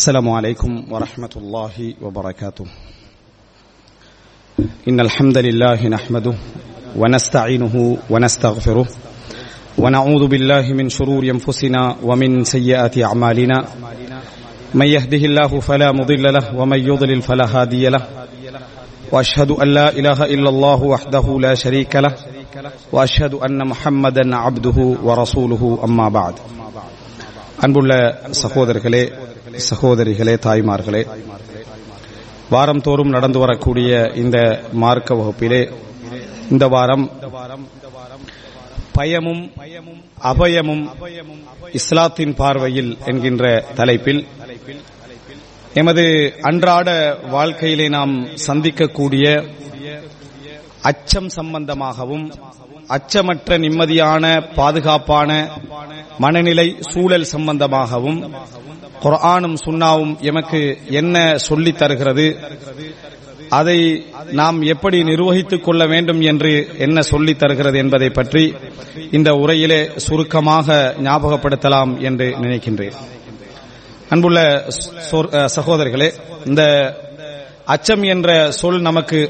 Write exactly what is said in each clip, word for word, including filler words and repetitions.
السلام عليكم ورحمة الله وبركاته إن الحمد لله نحمده ونستعينه ونستغفره ونعوذ بالله من شرور أنفسنا ومن سيئات أعمالنا من يهده الله فلا مضل له ومن يضلل فلا هادي له وأشهد أن لا إله إلا الله وحده لا شريك له وأشهد أن محمدا عبده ورسوله أما بعد அன்புள்ள சகோதரர்களே, சகோதரிகளே, தாய்மார்களே, வாரம் தோறும் நடந்து வரக்கூடிய இந்த மார்க்க வகுப்பிலே இந்த வாரம் பயமும் அபயமும் இஸ்லாத்தின் பார்வையில் என்கின்ற தலைப்பில் எமது அன்றாட வாழ்க்கையிலே நாம் சந்திக்கக்கூடிய அச்சம் சம்பந்தமாகவும் அச்சமற்ற நிம்மதியான பாதுகாப்பான மனநிலை சூழல் சம்பந்தமாகவும் குர்ஆனும் சுன்னாவும் எமக்கு என்ன சொல்லித் தருகிறது, அதை நாம் எப்படி நிர்வகித்துக் கொள்ள வேண்டும் என்று என்ன சொல்லித் தருகிறது என்பதை பற்றி இந்த உரையிலே சுருக்கமாக ஞாபகப்படுத்தலாம் என்று நினைக்கின்றேன். அன்புள்ள சகோதரர்களே, இந்த அச்சம் என்ற சொல் நமக்கு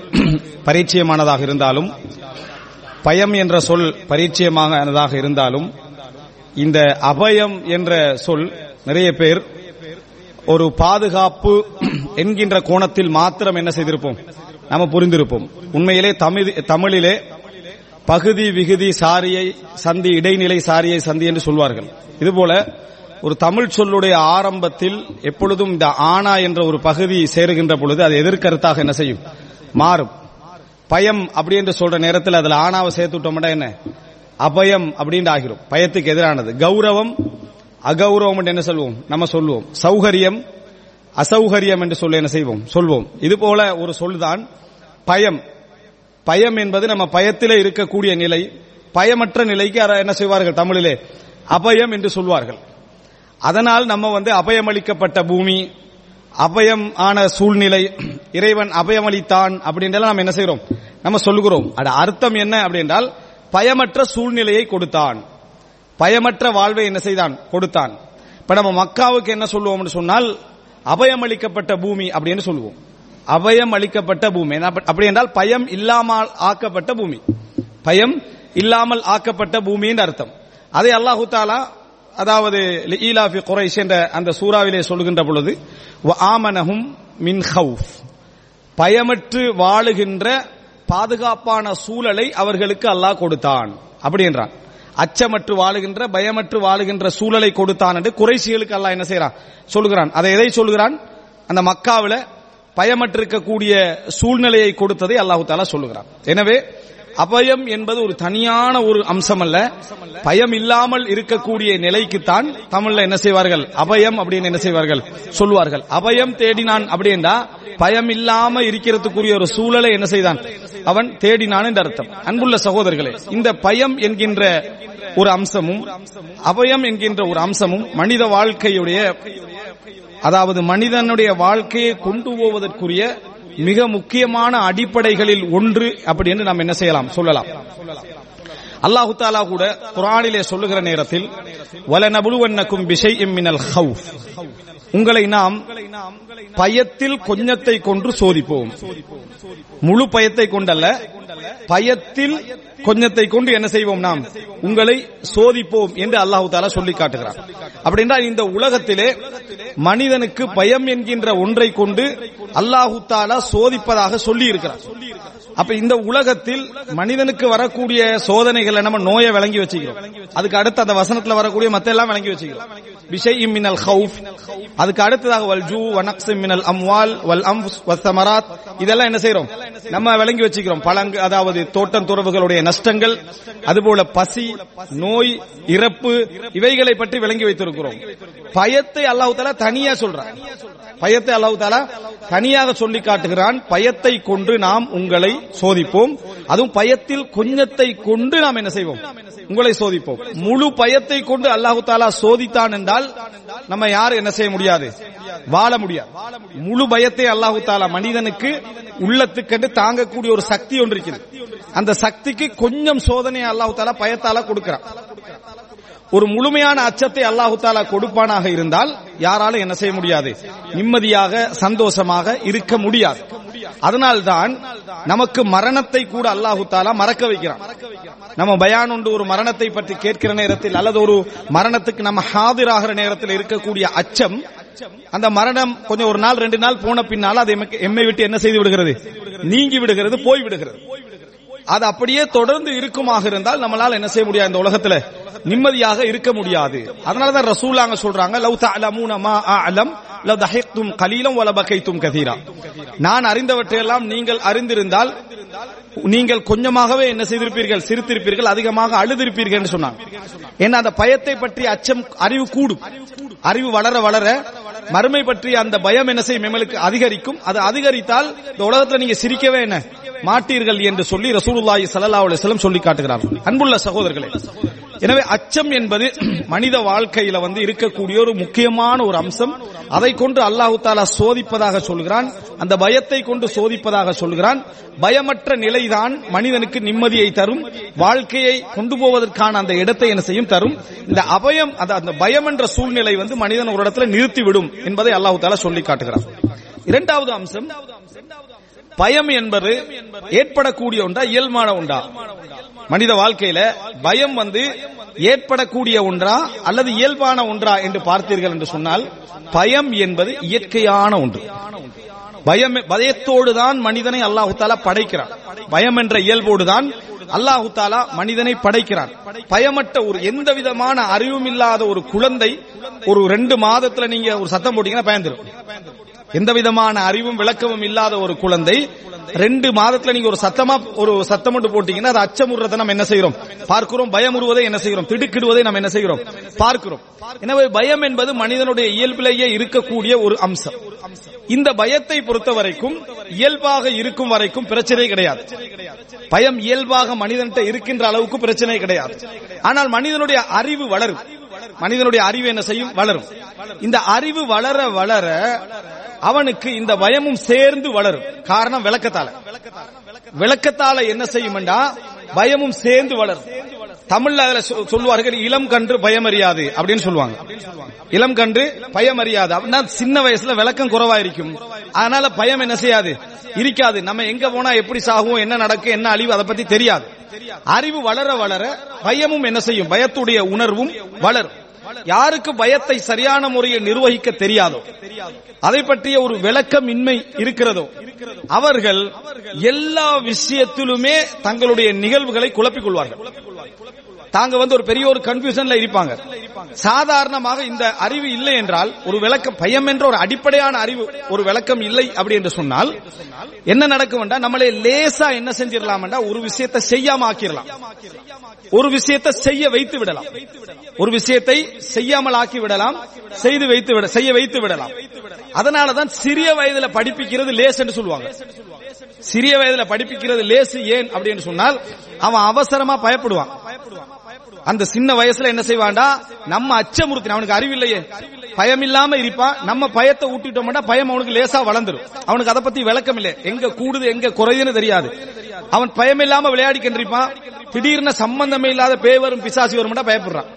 பரிச்சயமானதாக இருந்தாலும், பயம் என்ற சொல் பரிச்சயமானதாக இருந்தாலும், இந்த அபயம் என்ற சொல் நிறைய பேர் ஒரு பாதுகாப்பு என்கின்ற கோணத்தில் மாத்திரம் என்ன செய்திருப்போம், நம்ம புரிந்திருப்போம். உண்மையிலே தமிழிலே பகுதி விகுதி சாரியை சந்தி, இடைநிலை சாரியை சந்தி என்று சொல்வார்கள். இதுபோல ஒரு தமிழ் சொல்லுடைய ஆரம்பத்தில் எப்பொழுதும் இந்த ஆனா என்ற ஒரு பகுதி சேருகின்ற பொழுது அது எதிர்கருத்தாக என்ன செய்யும், மாறும். பயம் அப்படி என்று சொல்ற நேரத்தில் அதில் ஆணாவை சேர்த்துட்டோம்னா என்ன, அபயம் அப்படின்னு ஆகிறோம். பயத்துக்கு எதிரானது கௌரவம், அகௌரவம் என்று என்ன சொல்வோம், நம்ம சொல்லுவோம். சௌகரியம், அசௌகரியம் என்று சொல்ல என்ன செய்வோம், சொல்வோம். இதுபோல ஒரு சொல்தான் பயம். பயம் என்பது நம்ம பயத்திலே இருக்கக்கூடிய நிலை, பயமற்ற நிலைக்கு என்ன செய்வார்கள், தமிழிலே அபயம் என்று சொல்வார்கள். அதனால் நம்ம வந்து அபயமளிக்கப்பட்ட பூமி, அபயம் ஆன சூழ்நிலை, இறைவன் அபயமளித்தான் அப்படின்றால் நாம் என்ன செய்கிறோம், நம்ம சொல்லுகிறோம். அட அர்த்தம் என்ன அப்படின்றால், பயமற்ற சூழ்நிலையை கொடுத்தான், பயமற்ற வாழ்வை என்ன செய்தான், கொடுத்தான். இப்ப நம்ம மக்காவுக்கு என்ன சொல்லுவோம்னு சொன்னால் அபயமளிக்கப்பட்ட பூமி அப்படின்னு சொல்லுவோம். அபயமளிக்கப்பட்ட பூமி அப்படி என்றால் பயம் இல்லாமல் ஆக்கப்பட்ட பூமி, பயம் இல்லாமல் ஆக்கப்பட்ட பூமியின் அர்த்தம். அதை அல்லாஹு தாலா அதாவது ஈலாஃபி குரைஷ் என்ற அந்த சூறாவிலே சொல்லுகின்ற பொழுது ஆமனஹும் மின் ஹவுஃப், பயமற்று வாழுகின்ற பாதுகாப்பான சூழலை அவர்களுக்கு அல்லாஹ் கொடுத்தான் அப்படின்றான். அச்சமற்று வாழுகின்ற பயமற்று வாழுகின்ற சூழலை கொடுத்தான் என்று குறைஷிகளுக்கு அல்லாஹ் என்ன செய்யறான், சொல்லுகிறான். அதை எதை சொல்லுகிறான், அந்த மக்காவில் பயமற்றிருக்கக்கூடிய சூழ்நிலையை கொடுத்ததை அல்லாஹு தாலா சொல்லுகிறான். எனவே அபயம் என்பது ஒரு தனியான ஒரு அம்சம் அல்ல, பயம் இல்லாமல் இருக்கக்கூடிய நிலைக்குத்தான் தமிழ்ல என்ன செய்வார்கள், அபயம் அப்படின்னு என்ன செய்வார்கள், சொல்வார்கள். அபயம் தேடினான் அப்படின்னா பயம் இல்லாம இருக்கிறதுக்குரிய ஒரு சூழலை என்ன செய்தான், அவன் தேடினான் என்ற அர்த்தம். அன்புள்ள சகோதரர்களே, இந்த பயம் என்கின்ற ஒரு அம்சமும் அபயம் என்கின்ற ஒரு அம்சமும் மனித வாழ்க்கையுடைய அதாவது மனிதனுடைய வாழ்க்கையை கொண்டு போவதற்குரிய மிக முக்கியமான அடிப்படைகளில் ஒன்று அப்படி என்று நாம் என்ன செய்யலாம், சொல்லலாம். அல்லாஹு தாலா கூட குர்ஆனிலே சொல்லுகிற நேரத்தில் வலனபுலுவன்னக்கும் பிஷைஇம் மினல் ஹவுஃப், உங்களை நாம் பயத்தில் கொஞ்சத்தை கொண்டு சோதிப்போம். முழு பயத்தை கொண்டல்ல, பயத்தில் கொஞ்சத்தை கொண்டு என்ன செய்வோம், நாம் உங்களை சோதிப்போம் என்று அல்லாஹு தாலா சொல்லி காட்டுகிறார். அப்படின்னா இந்த உலகத்திலே மனிதனுக்கு பயம் என்கின்ற ஒன்றை கொண்டு அல்லாஹு தாலா சோதிப்பதாக சொல்லி இருக்கிறார். அப்ப இந்த உலகத்தில் மனிதனுக்கு வரக்கூடிய சோதனைகளை நம்ம நோயை விளங்கி வச்சுக்கிறோம், அதுக்கு அடுத்து அந்த வசனத்தில் வரக்கூடிய மத்த எல்லாம் விளங்கி வச்சுக்கிறோம். பிஷைஇம் மினல் ஹவுஃப், அதுக்கு அடுத்ததாக வல்ஜூ வனக்ஸிம் மினல் அம்வால் வல் அன்ஃபுஸ் வஸ்ஸமராத், இதெல்லாம் என்ன செய்றோம், நம்ம விளங்கி வச்சுக்கிறோம். பழங்கு அதாவது தோட்டம் துறவுகளுடைய நஷ்டங்கள், அதுபோல பசி, நோய், இறப்பு, இவைகளை பற்றி விளங்கி வைத்திருக்கிறோம். பயத்தை அல்லாஹ் தஆலா தனியா சொல்றான், பயத்தை அல்லாஹ் தஆலா தனியாக சொல்லி காட்டுகிறான். பயத்தை கொண்டு நாம் உங்களை சோதிப்போம், அதுவும் பயத்தில் கொஞ்சத்தை கொண்டு நாம் என்ன செய்வோம், உங்களை சோதிப்போம். முழு பயத்தை கொண்டு அல்லாஹ் தஆலா சோதித்தான் என்றால் நம்ம யாரும் என்ன செய்ய முடியாது, வாழ முடியாது. முழு பயத்தை அல்லாஹ் தஆலா மனிதனுக்கு உள்ளத்துக்கென்று தாங்கக்கூடிய ஒரு சக்தி ஒன்று இருக்கிறது, அந்த சக்திக்கு கொஞ்சம் சோதனை அல்லாஹ் தஆலா பயத்தால கொடுக்கிறான். ஒரு முழுமையான அச்சத்தை அல்லாஹ் தஆலா கொடுப்பானாக இருந்தால் யாராலும் என்ன செய்ய முடியாது, நிம்மதியாக சந்தோஷமாக இருக்க முடியாது. அதனால்தான் நமக்கு மரணத்தை கூட அல்லாஹ் தஆலா மறக்க வைக்கிறான். நம்ம பயான் ஒன்று ஒரு மரணத்தை பற்றி கேட்கிற நேரத்தில் அல்லது ஒரு மரணத்துக்கு நம்ம ஹாதிராகிற நேரத்தில் இருக்கக்கூடிய அச்சம், அந்த மரணம் கொஞ்சம் ஒரு நாள் ரெண்டு நாள் போன பின்னால் அது எம்மை விட்டு என்ன செய்து விடுகிறது, நீங்கி விடுகிறது, போய்விடுகிறது. அது அப்படியே தொடர்ந்து இருக்குமாக இருந்தால் நம்மளால என்ன செய்ய முடியாது, இந்த உலகத்துல நிம்மதியாக இருக்க முடியாது. அதனாலதான் ரசூலுல்லாஹ் சொல்றாங்க, லவ் தஅலமூன மா அஅலம் லவ் தஹிக்தும் கலீலம் வல பகைதும் கதீரா. நான் அறிந்தவற்றையெல்லாம் நீங்கள் அறிந்திருந்தால் நீங்கள் கொஞ்சமாகவே என்ன செய்திருப்பீர்கள், சிரித்திருப்பீர்கள், அதிகமாக அழுதிருப்பீர்கள் என்று சொன்னாங்க. ஏன்னா அந்த பயத்தை பற்றி அச்சம், அறிவு கூடும், அறிவு வளர வளர மறுமை பற்றி அந்த பயம் என்ன செய்யும், எங்களுக்கு அதிகரிக்கும். அது அதிகரித்தால் இந்த உலகத்துல நீங்க சிரிக்கவே என்ன மாட்டீர்கள் என்று சொல்லி ரசூலுல்லாஹி ஸல்லல்லாஹு அலைஹி வஸல்லம் சொல்லி காட்டுகிறார்கள். அன்புள்ள சகோதரர்களே, எனவே அச்சம் என்பது மனித வாழ்க்கையில வந்து இருக்கக்கூடிய ஒரு முக்கியமான ஒரு அம்சம். அதை கொண்டு அல்லாஹ் தஆலா சோதிப்பதாக சொல்கிறான், அந்த பயத்தை கொண்டு சோதிப்பதாக சொல்கிறான். பயமற்ற நிலைதான் மனிதனுக்கு நிம்மதியை தரும், வாழ்க்கையை கொண்டு போவதற்கான அந்த இடத்தை என்ன செய்யும், தரும். இந்த அபயம், அந்த பயம் என்ற சூழ்நிலை வந்து மனிதன் ஒரு இடத்துல நிறுத்திவிடும் என்பதை அல்லாஹ் தஆலா சொல்லி காட்டுகிறான். இரண்டாவது அம்சம், பயம் என்பது ஏற்படக்கூடிய ஒன்றா, இயல்பான ஒன்றா? மனித வாழ்க்கையில பயம் வந்து ஏற்படக்கூடிய ஒன்றா அல்லது இயல்பான ஒன்றா என்று பார்த்தீர்கள் என்று சொன்னால், பயம் என்பது இயற்கையான ஒன்று. பயம், பயத்தோடுதான் மனிதனை அல்லாஹ் தஆலா படைக்கிறான். பயம் என்ற இயல்போடுதான் அல்லாஹ் தஆலா மனிதனை படைக்கிறான். பயமற்ற ஒரு எந்த விதமான அறிவும் இல்லாத ஒரு குழந்தை ஒரு ரெண்டு மாதத்துல நீங்க ஒரு சத்தம் போட்டீங்கன்னா பயந்துரும். எந்த விதமான அறிவும் விளக்கமும் இல்லாத ஒரு குழந்தை ரெண்டு மாதத்துல நீங்க ஒரு சத்தமா ஒரு சத்தம் ஒன்று போட்டீங்கன்னா அது அச்சமுறுறதை நம்ம என்ன செய்யறோம், பார்க்கிறோம். பயமுறுவதை என்ன செய்யறோம், திடுக்கிடுவதை நம்ம என்ன செய்யறோம், பார்க்கிறோம். எனவே பயம் என்பது மனிதனுடைய இயல்பிலேயே இருக்கக்கூடிய ஒரு அம்சம். இந்த பயத்தை பொறுத்த வரைக்கும் இயல்பாக இருக்கும் வரைக்கும் பிரச்சனை கிடையாது. பயம் இயல்பாக மனிதன்கிட்ட இருக்கின்ற அளவுக்கு பிரச்சனை கிடையாது. ஆனால் மனிதனுடைய அறிவு வளரும், மனிதனுடைய அறிவு என்ன செய்யும், வளரும். இந்த அறிவு வளர வளர அவனுக்கு இந்த பயமும் சேர்ந்து வளரும். காரணம் விளக்கத்தால, விளக்கத்தால என்ன செய்யும்டா, பயமும் சேர்ந்து வளரும். தமிழ்ல அதுல சொல்லுவார்கள், இளம் கன்று பயமறியாது அப்படின்னு சொல்லுவாங்க. இளம் கன்று பயமறியாது அப்படின்னா சின்ன வயசுல விளக்கம் குறைவாயிருக்கும், அதனால பயம் என்ன செய்யாது, இருக்காது. நம்ம எங்க போனா எப்படி சாகும், என்ன நடக்கும், என்ன அழிவு, அதை பத்தி தெரியாது. அறிவு வளர வளர பயமும் என்ன செய்யும், பயத்துடைய உணர்வும் வளரும். யாருக்கு பயத்தை சரியான முறையில் நிர்வகிக்க தெரியாதோ, அதை பற்றிய ஒரு விளக்கம் இன்மை இருக்கிறதோ, அவர்கள் எல்லா விஷயத்திலுமே தங்களுடைய நிகழ்வுகளை குழப்பிக் கொள்வார்கள். தாங்க வந்து ஒரு பெரிய ஒரு கன்ஃபியூஷன்ல இருப்பாங்க. சாதாரணமாக இந்த அறிவு இல்லை என்றால், ஒரு விளக்கம், பயம் என்ற ஒரு அடிப்படையான அறிவு, ஒரு விளக்கம் இல்லை அப்படி என்று சொன்னால் என்ன நடக்கும், நம்மளே லேசா என்ன செஞ்சிடலாம், ஒரு விஷயத்தை செய்யாம ஆக்கிடலாம், ஒரு விஷயத்தை செய்ய வைத்து விடலாம், ஒரு விஷயத்தை செய்யாமல் ஆக்கி விடலாம், செய்து வைத்து செய்ய வைத்து விடலாம். அதனாலதான் சிறிய வயதுல படிப்பிக்கிறது லேஸ் என்று சொல்லுவாங்க. சிறிய வயதுல படிப்பிக்கிறது லேசு ஏன் அப்படின்னு சொன்னால், அவன் அவசரமா பயப்படுவான். அந்த சின்ன வயசுல என்ன செய்வான்டா, நம்ம அச்சமுறுத்தி, அவனுக்கு அறிவில்லையே, பயம் இல்லாம இருப்பான். நம்ம பயத்தை ஊட்டிட்டோம்னா பயம் அவனுக்கு லேசா வளர்ந்துடும். அவனுக்கு அதை பத்தி விளக்கம் இல்லை, எங்க கூடுது எங்க குறையுதுன்னு தெரியாது. அவன் பயம் இல்லாம விளையாடி கண்டிருப்பான். திடீர்னு சம்பந்தமே இல்லாத பேவரும் பிசாசி வரும்னா பயப்படுறான்.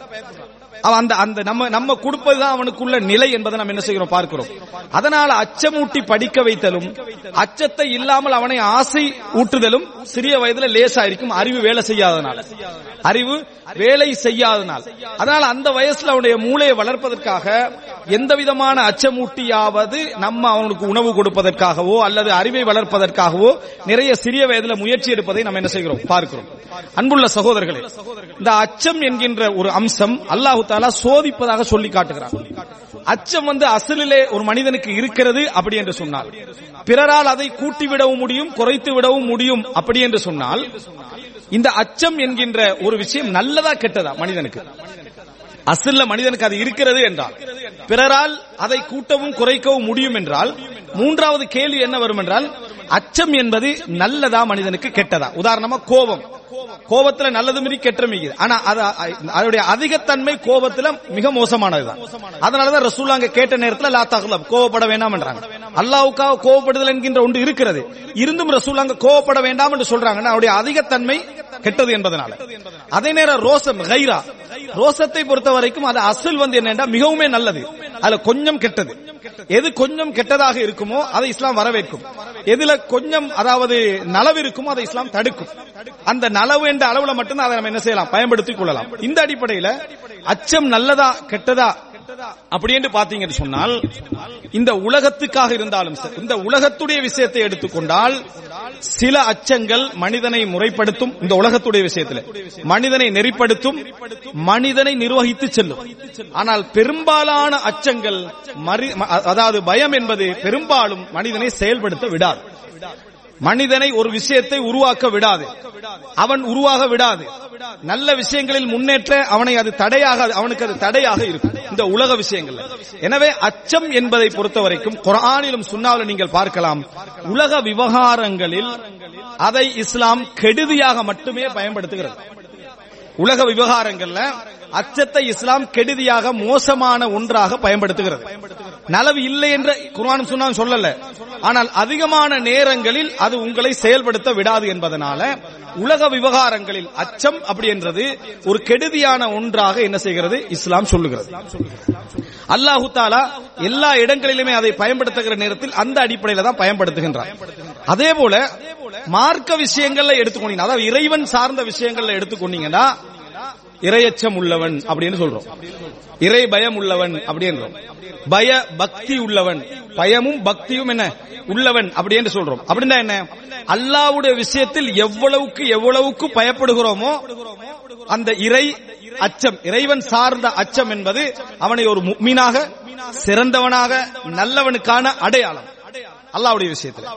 அந்த அந்த நம்ம நம்ம கொடுப்பதுதான் அவனுக்குள்ள நிலை என்பதை நம்ம என்ன செய்கிறோம், பார்க்கிறோம். அதனால அச்சமூட்டி படிக்க வைத்தலும், அச்சத்தை இல்லாமல் அவனை ஆசை ஊட்டுதலும் சிறிய வயதுல லேசாயிருக்கும். அறிவு வேலை செய்யாதனால், அறிவு வேலை செய்யாதனால், அதனால அந்த வயசுல அவனுடைய மூளையை வளர்ப்பதற்காக எந்த விதமான அச்சமூட்டியாவது நம்ம அவனுக்கு உணவு கொடுப்பதற்காகவோ அல்லது அறிவை வளர்ப்பதற்காகவோ நிறைய சிறிய வயதுல முயற்சி எடுப்பதை நம்ம என்ன செய்கிறோம், பார்க்கிறோம். அன்புள்ள சகோதரர்களே, இந்த அச்சம் என்கின்ற ஒரு அம்சம் அல்லாஹ் தஆலா சோதிப்பதாக சொல்லி காட்டுகிறார். அச்சம் வந்து அசலிலே ஒரு மனிதனுக்கு இருக்கிறது அப்படி என்று சொன்னால், பிறரால் அதை கூட்டிவிடவும் முடியும், குறைத்து விடவும் முடியும். அப்படி என்று சொன்னால் இந்த அச்சம் என்கின்ற ஒரு விஷயம் நல்லதா கெட்டதா? மனிதனுக்கு அசல்ல மனிதனுக்கு அது இருக்கிறது என்றால், பிறரால் அதை கூட்டவும் குறைக்கவும் முடியும் என்றால், மூன்றாவது கேள்வி என்ன வரும் என்றால், அச்சம் என்பது நல்லதா மனிதனுக்கு கெட்டதா? உதாரணமா கோபம், கோபத்துல நல்லது மீறி கெட்டம் இருக்குது. ஆனா அதனுடைய அதிகத்தன்மை கோபத்துல மிக மோசமானதுதான். அதனாலதான் ரசூலுல்லாஹ் அங்க கேட்ட நேரத்துல லா தக்லப், கோபப்பட வேண்டாம் என்றாங்க. அல்லாஹ்வுக்காக கோபப்படுதல் என்கின்ற ஒன்று இருக்கிறது, இருந்தும் ரசூலுல்லாஹ் அங்க கோபப்பட வேண்டாம் என்று சொல்றாங்கன்னா அவருடைய அதிகத்தன்மை கெட்டது என்பதனால. அதே நேரம் ரோசம் கைரா ரோசத்தை பொறுத்த வரைக்கும் அது அசல் வந்து என்னென்னா மிகவும் நல்லது, அதுல கொஞ்சம் கெட்டது. எது கொஞ்சம் கெட்டதாக இருக்குமோ அதை இஸ்லாம் வரவேற்கும், எதுல கொஞ்சம் அதாவது நலவு இருக்குமோ அதை இஸ்லாம் தடுக்கும். அந்த நலவு என்ற அளவுல மட்டும்தான் அதை நம்ம என்ன செய்யலாம், பயன்படுத்திக் கொள்ளலாம். இந்த அடிப்படையில அச்சம் நல்லதா கெட்டதா அப்படின்னு பாத்தீங்கன்னு சொன்னால், இந்த உலகத்துக்காக இருந்தாலும் இந்த உலகத்துடைய விஷயத்தை எடுத்துக்கொண்டால் சில அச்சங்கள் மனிதனை முறைப்படுத்தும், இந்த உலகத்துடைய விஷயத்தில் மனிதனை நெறிப்படுத்தும், மனிதனை நிர்வகித்து செல்லும். ஆனால் பெரும்பாலான அச்சங்கள், அதாவது பயம் என்பது பெரும்பாலும் மனிதனை செயல்படுத்த விடாது, மனிதனை ஒரு விஷயத்தை உருவாக்க விடாது, அவன் உருவாக விடாது, நல்ல விஷயங்களில் முன்னேற்ற அவனை அது தடையாக, அவனுக்கு அது தடையாக இருக்கும் இந்த உலக விஷயங்கள்ல. எனவே அச்சம் என்பதை பொறுத்த வரைக்கும் குர்ஆனிலும் சுன்னாவிலும் நீங்கள் பார்க்கலாம், உலக விவகாரங்களில் அதை இஸ்லாம் கெடுதியாக மட்டுமே பயன்படுத்துகிறது. உலக விவகாரங்கள்ல அச்சத்தை இஸ்லாம் கெடுதியாக, மோசமான ஒன்றாக பயன்படுத்துகிறது. நலவு இல்லை என்ற குர்ஆன் சுன்னான் சொல்லல, ஆனால் அதிகமான நேரங்களில் அது உங்களை செயல்படுத்த விடாது என்பதனால உலக விவகாரங்களில் அச்சம் அப்படி என்றது ஒரு கெடுதியான ஒன்றாக என்ன செய்கிறது, இஸ்லாம் சொல்லுகிறது. அல்லாஹு தாலா எல்லா இடங்களிலுமே அதை பயன்படுத்துகிற நேரத்தில் அந்த அடிப்படையில தான் பயன்படுத்துகின்றார். அதே போல மார்க்க விஷயங்கள்ல எடுத்துக்கொண்டீங்கன்னா, அதாவது இறைவன் சார்ந்த விஷயங்கள்ல எடுத்துக்கொண்டீங்கன்னா, இறையச்சம் உள்ளவன் அப்படின்னு சொல்றோம், இறை பயம் உள்ளவன் அப்படின்றோம், பய பக்தி உள்ளவன், பயமும் பக்தியும் என்ன உள்ளவன் அப்படின்னு சொல்றோம். அப்படின்னா என்ன, அல்லாஹ்வுடைய விஷயத்தில் எவ்வளவுக்கு எவ்வளவுக்கு பயப்படுகிறோமோ அந்த இறை அச்சம், இறைவன் சார்ந்த அச்சம் என்பது அவனை ஒரு முஃமினாக, சிறந்தவனாக, நல்லவனுக்கான அடையாளம். அல்லாஹ்வுடைய விஷயத்தில்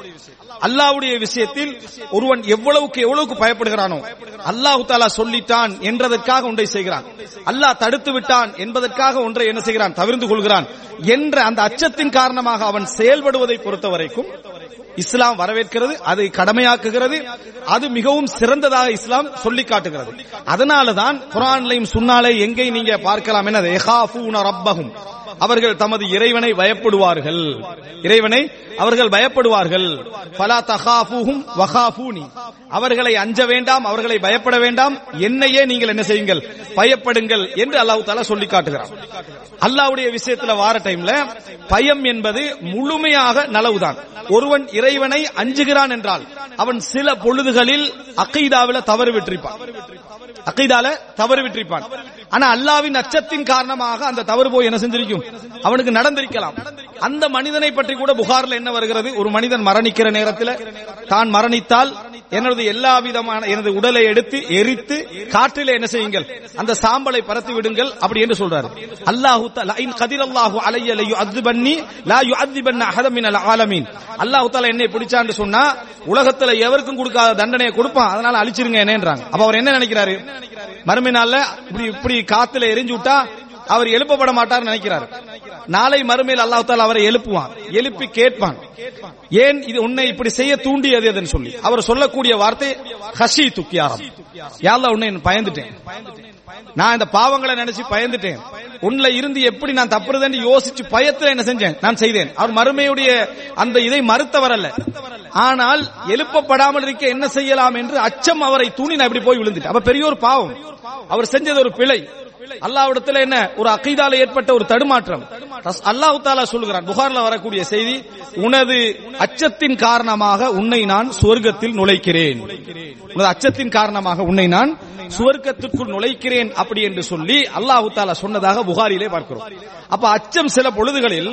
அல்லாஹ்வுடைய விஷயத்தில் ஒருவன் எவ்வளவுக்கு எவ்வளவுக்கு பயப்படுகிறானோ, அல்லாஹு தாலா சொல்லிட்டான் என்றதற்காக ஒன்றை செய்கிறான், அல்லாஹ் தடுத்து விட்டான் என்பதற்காக ஒன்றை என்ன செய்கிறான், தவிர்த்து கொள்கிறான் என்ற அந்த அச்சத்தின் காரணமாக அவன் செயல்படுவதை பொறுத்த வரைக்கும் இஸ்லாம் வரவேற்கிறது, அதை கடமையாக்குகிறது, அது மிகவும் சிறந்ததாக இஸ்லாம் சொல்லி காட்டுகிறது. அதனாலதான் குர்ஆன்லையும் சுன்னாலை எங்கே நீங்க பார்க்கலாம், என்னது யஹாஃபூன ரப்பஹும், அவர்கள் தமது இறைவனை பயப்படுவார்கள், இறைவனை அவர்கள் பயப்படுவார்கள். ஃபலா தகாஃபூஹும் வகாஃபூனி, அவர்களை அஞ்ச வேண்டாம், அவர்களை பயப்பட வேண்டாம், என்னையே நீங்கள் என்ன செய்யுங்கள், பயப்படுங்கள் என்று அல்லாஹ் தஆலா சொல்லி காட்டுகிறார். அல்லாஹ்வுடைய விஷயத்துல வார டைம்ல பயம் என்பது முழுமையாக நலவுதான். ஒருவன் இறைவனை அஞ்சுகிறான் என்றால் அவன் சில பொழுதுகளில் அகீதாவில தவறு விட்டிருப்பான், அகீதால தவறு விட்டிருப்பான். ஆனா அல்லாவின் அச்சத்தின் காரணமாக அந்த தவறு போய் என்ன செஞ்சிருக்கும், அவனுக்கு நடந்திருக்கலாம். அந்த மனிதனை பற்றி கூட புகார்ல என்ன வருகிறது, ஒரு மனிதன் மரணிக்கிற நேரத்தில் தான் மரணித்தால் எனது எல்லா விதமான எனது உடலை எடுத்து எரித்து காற்றில என்ன செய்யுங்கள், அந்த சாம்பலை பரத்து விடுங்கள் அப்படி என்று சொல்றாரு. அல்லாஹு தஆலா இன் கதிரல்லாஹு அலைய லா யுஅதிபன்னி லா யுஅதிபன்ன அஹதம் மினல் ஆலமீன், அல்லாஹு தஆலா என்னை பிடிச்சான்னு சொன்னா உலகத்துல எவருக்கும் கொடுக்காத தண்டனையை கொடுப்பான், அதனால அழிச்சிருங்க என்னன்றாங்க. அப்ப அவர் என்ன நினைக்கிறாரு, மறுமை நாள்ல இப்படி இப்படி காத்துல எரிஞ்சு விட்டா அவர் எழுப்பப்பட மாட்டார் நினைக்கிறார். நாளை மறுமையில் அல்லாஹ் தஆலா அவரை எழுப்புவான், எழுப்பி கேட்பான், ஏன் இது உன்னை இப்படி செய்ய தூண்டியது எதுன்னு சொல்லி அவர் சொல்லக்கூடிய வார்த்தை ஹஷி துக்கியாரம், யா அல்லாஹ் உன்னை பயந்துட்டேன், நான் இந்த பாவங்களை நினைச்சு பயந்துட்டேன், உன்ல இருந்து எப்படி நான் தப்புறதுன்னு யோசிச்சு பயத்துல என்ன செஞ்சேன், நான் செய்தேன். அவர் மறுமையுடைய அந்த இதை மறுத்தவர் அல்ல, ஆனால் எழுப்பப்படாமல் இருக்க என்ன செய்யலாம் என்று அச்சம் அவரை தூண்டி நான் இப்படி போய் விழுந்துட்டேன். அப்ப பெரிய ஒரு பாவம் அவர் செஞ்சது, ஒரு பிழை, அல்லாஹ்விடத்துல என்ன ஒரு அகீதால ஏற்பட்ட ஒரு தடுமாற்றம். அல்லாஹ் தஆலா சொல்கிறான் புகார்ல வரக்கூடிய செய்தி, உனது அச்சத்தின் காரணமாக உன்னை நான் சுவர்க்கத்தில் நுழைக்கிறேன், உனது அச்சத்தின் காரணமாக உன்னை நான் சுவர்க்கத்திற்குள் நுழைக்கிறேன் அப்படி என்று சொல்லி அல்லாஹ் தஆலா சொன்னதாக புகாரிலே பார்க்கிறோம். அப்ப அச்சம் சில பொழுதுகளில்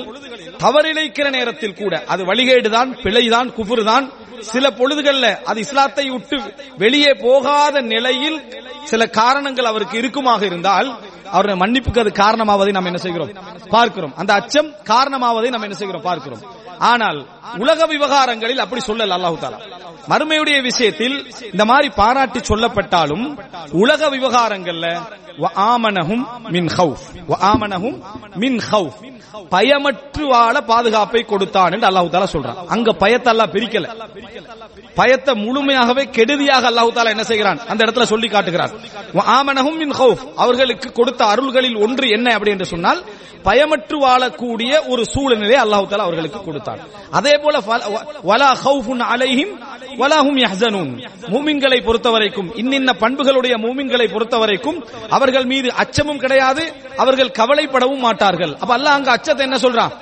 தவறிழைக்கிற நேரத்தில் கூட அது வழிகேடுதான், பிழைதான், குஃபுர் தான். சில பொழுதுகள்ல அது இஸ்லாத்தை விட்டு வெளியே போகாத நிலையில் சில காரணங்கள் அவருக்கு இருக்குமாக இருந்தால் அவருடைய மன்னிப்புக்கு அது காரணமாவதை நாம் என்ன செய்கிறோம் பார்க்கிறோம், அந்த அச்சம் காரணமாவதை நாம் என்ன செய்கிறோம் பார்க்கிறோம். ஆனால் உலக விவகாரங்களில் அப்படி சொல்லல அல்லாஹ் தஆலா, மறுமையுடைய விஷயத்தில் இந்த மாதிரி பாராட்டி சொல்லப்பட்டாலும் உலக விவகாரங்கள்ல வஆமனஹும் மின் ஹவுஃப், வஆமனஹும் மின் ஹவுஃப், பயமற்று வாழ பாதுகாப்பை கொடுத்தான் என்று அல்லாஹ் தஆலா சொல்றான். அங்க பயத்தை அல்லாஹ் பிரிக்கல, பயத்தை முழுமையாகவே கெடுதியாக அல்லாஹ் தஆலா என்ன செய்கிறான் அந்த இடத்துல சொல்லி காட்டுகிறான். வஆமனஹும் மின் ஹவுஃப், அவர்களுக்கு கொடுத்த அருள்களில் ஒன்று என்ன அப்படி என்று சொன்னால் பயமற்று வாழக்கூடிய ஒரு சூழ்நிலை அல்லாஹ் தஆலா அவர்களுக்கு கொடுத்தான். அதே போல வலா ஹவுஃபுன் அலைஹிம் வலாஹும் யஹ்ஸனூன். மூமின்களை பொறுத்தவரைக்கும் இன்னின்ன பண்புகளுடைய மூமின்களை பொறுத்தவரைக்கும் அவர்கள் மீது அச்சமும் கிடையாது, அவர்கள் கவலைப்படவும் மாட்டார்கள். அப்ப அல்லாஹ் அங்க அச்சத்தை என்ன சொல்றான்?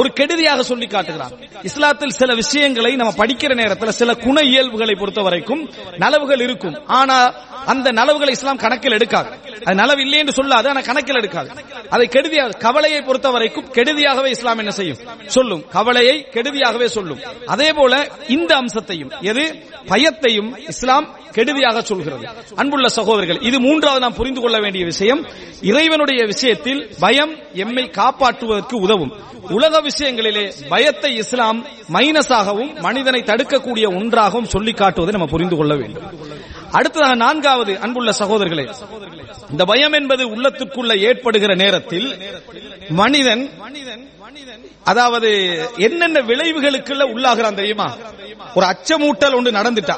ஒரு கெடுதியாக சொல்லி காட்டுகிறான். இஸ்லாத்தில் சில விஷயங்களை நம்ம படிக்கிற நேரத்தில் சில குண இயல்புகளை பொறுத்தவரைக்கும் நலவுகள் இருக்கும், ஆனா அந்த நலவுகளை இஸ்லாம் கணக்கில் எடுக்காது. அது நலவு இல்லை என்று சொல்லாது, ஆனா கணக்கில் எடுக்காது. அதை கெடுதியாக, கவலையை பொறுத்தவரைக்கும் கெடுதியாகவே இஸ்லாம் என்ன செய்யும்? சொல்லும். கவலையை கெடுதியாகவே சொல்லும். அதே போல இந்த அம்சத்தையும், எது? பயத்தையும் இஸ்லாம் கெடுதியாக சொல்கிறது. அன்புள்ள சகோதரர்கள், இது மூன்றாவது நாம் புரிந்து கொள்ள வேண்டிய விஷயம். இறைவனுடைய விஷயத்தில் பயம் எம்மை காப்பாற்றுவதற்கு உதவும். உலக விஷயங்களிலே பயத்தை இஸ்லாம் மைனஸாகவும் மனிதனை தடுக்கக்கூடிய ஒன்றாகவும் சொல்லி காட்டுவதை நம்ம புரிந்து கொள்ள வேண்டும். அடுத்ததாக நான்காவது, அன்புள்ள சகோதரர்களே, இந்த பயம் என்பது உள்ளத்திற்குள்ள ஏற்படுகிற நேரத்தில் மனிதன் அதாவது என்னென்ன விளைவுகளுக்குள்ள உள்ளாகிறான் தெரியுமா? ஒரு அச்சமூட்டல் ஒன்று நடந்துட்டா,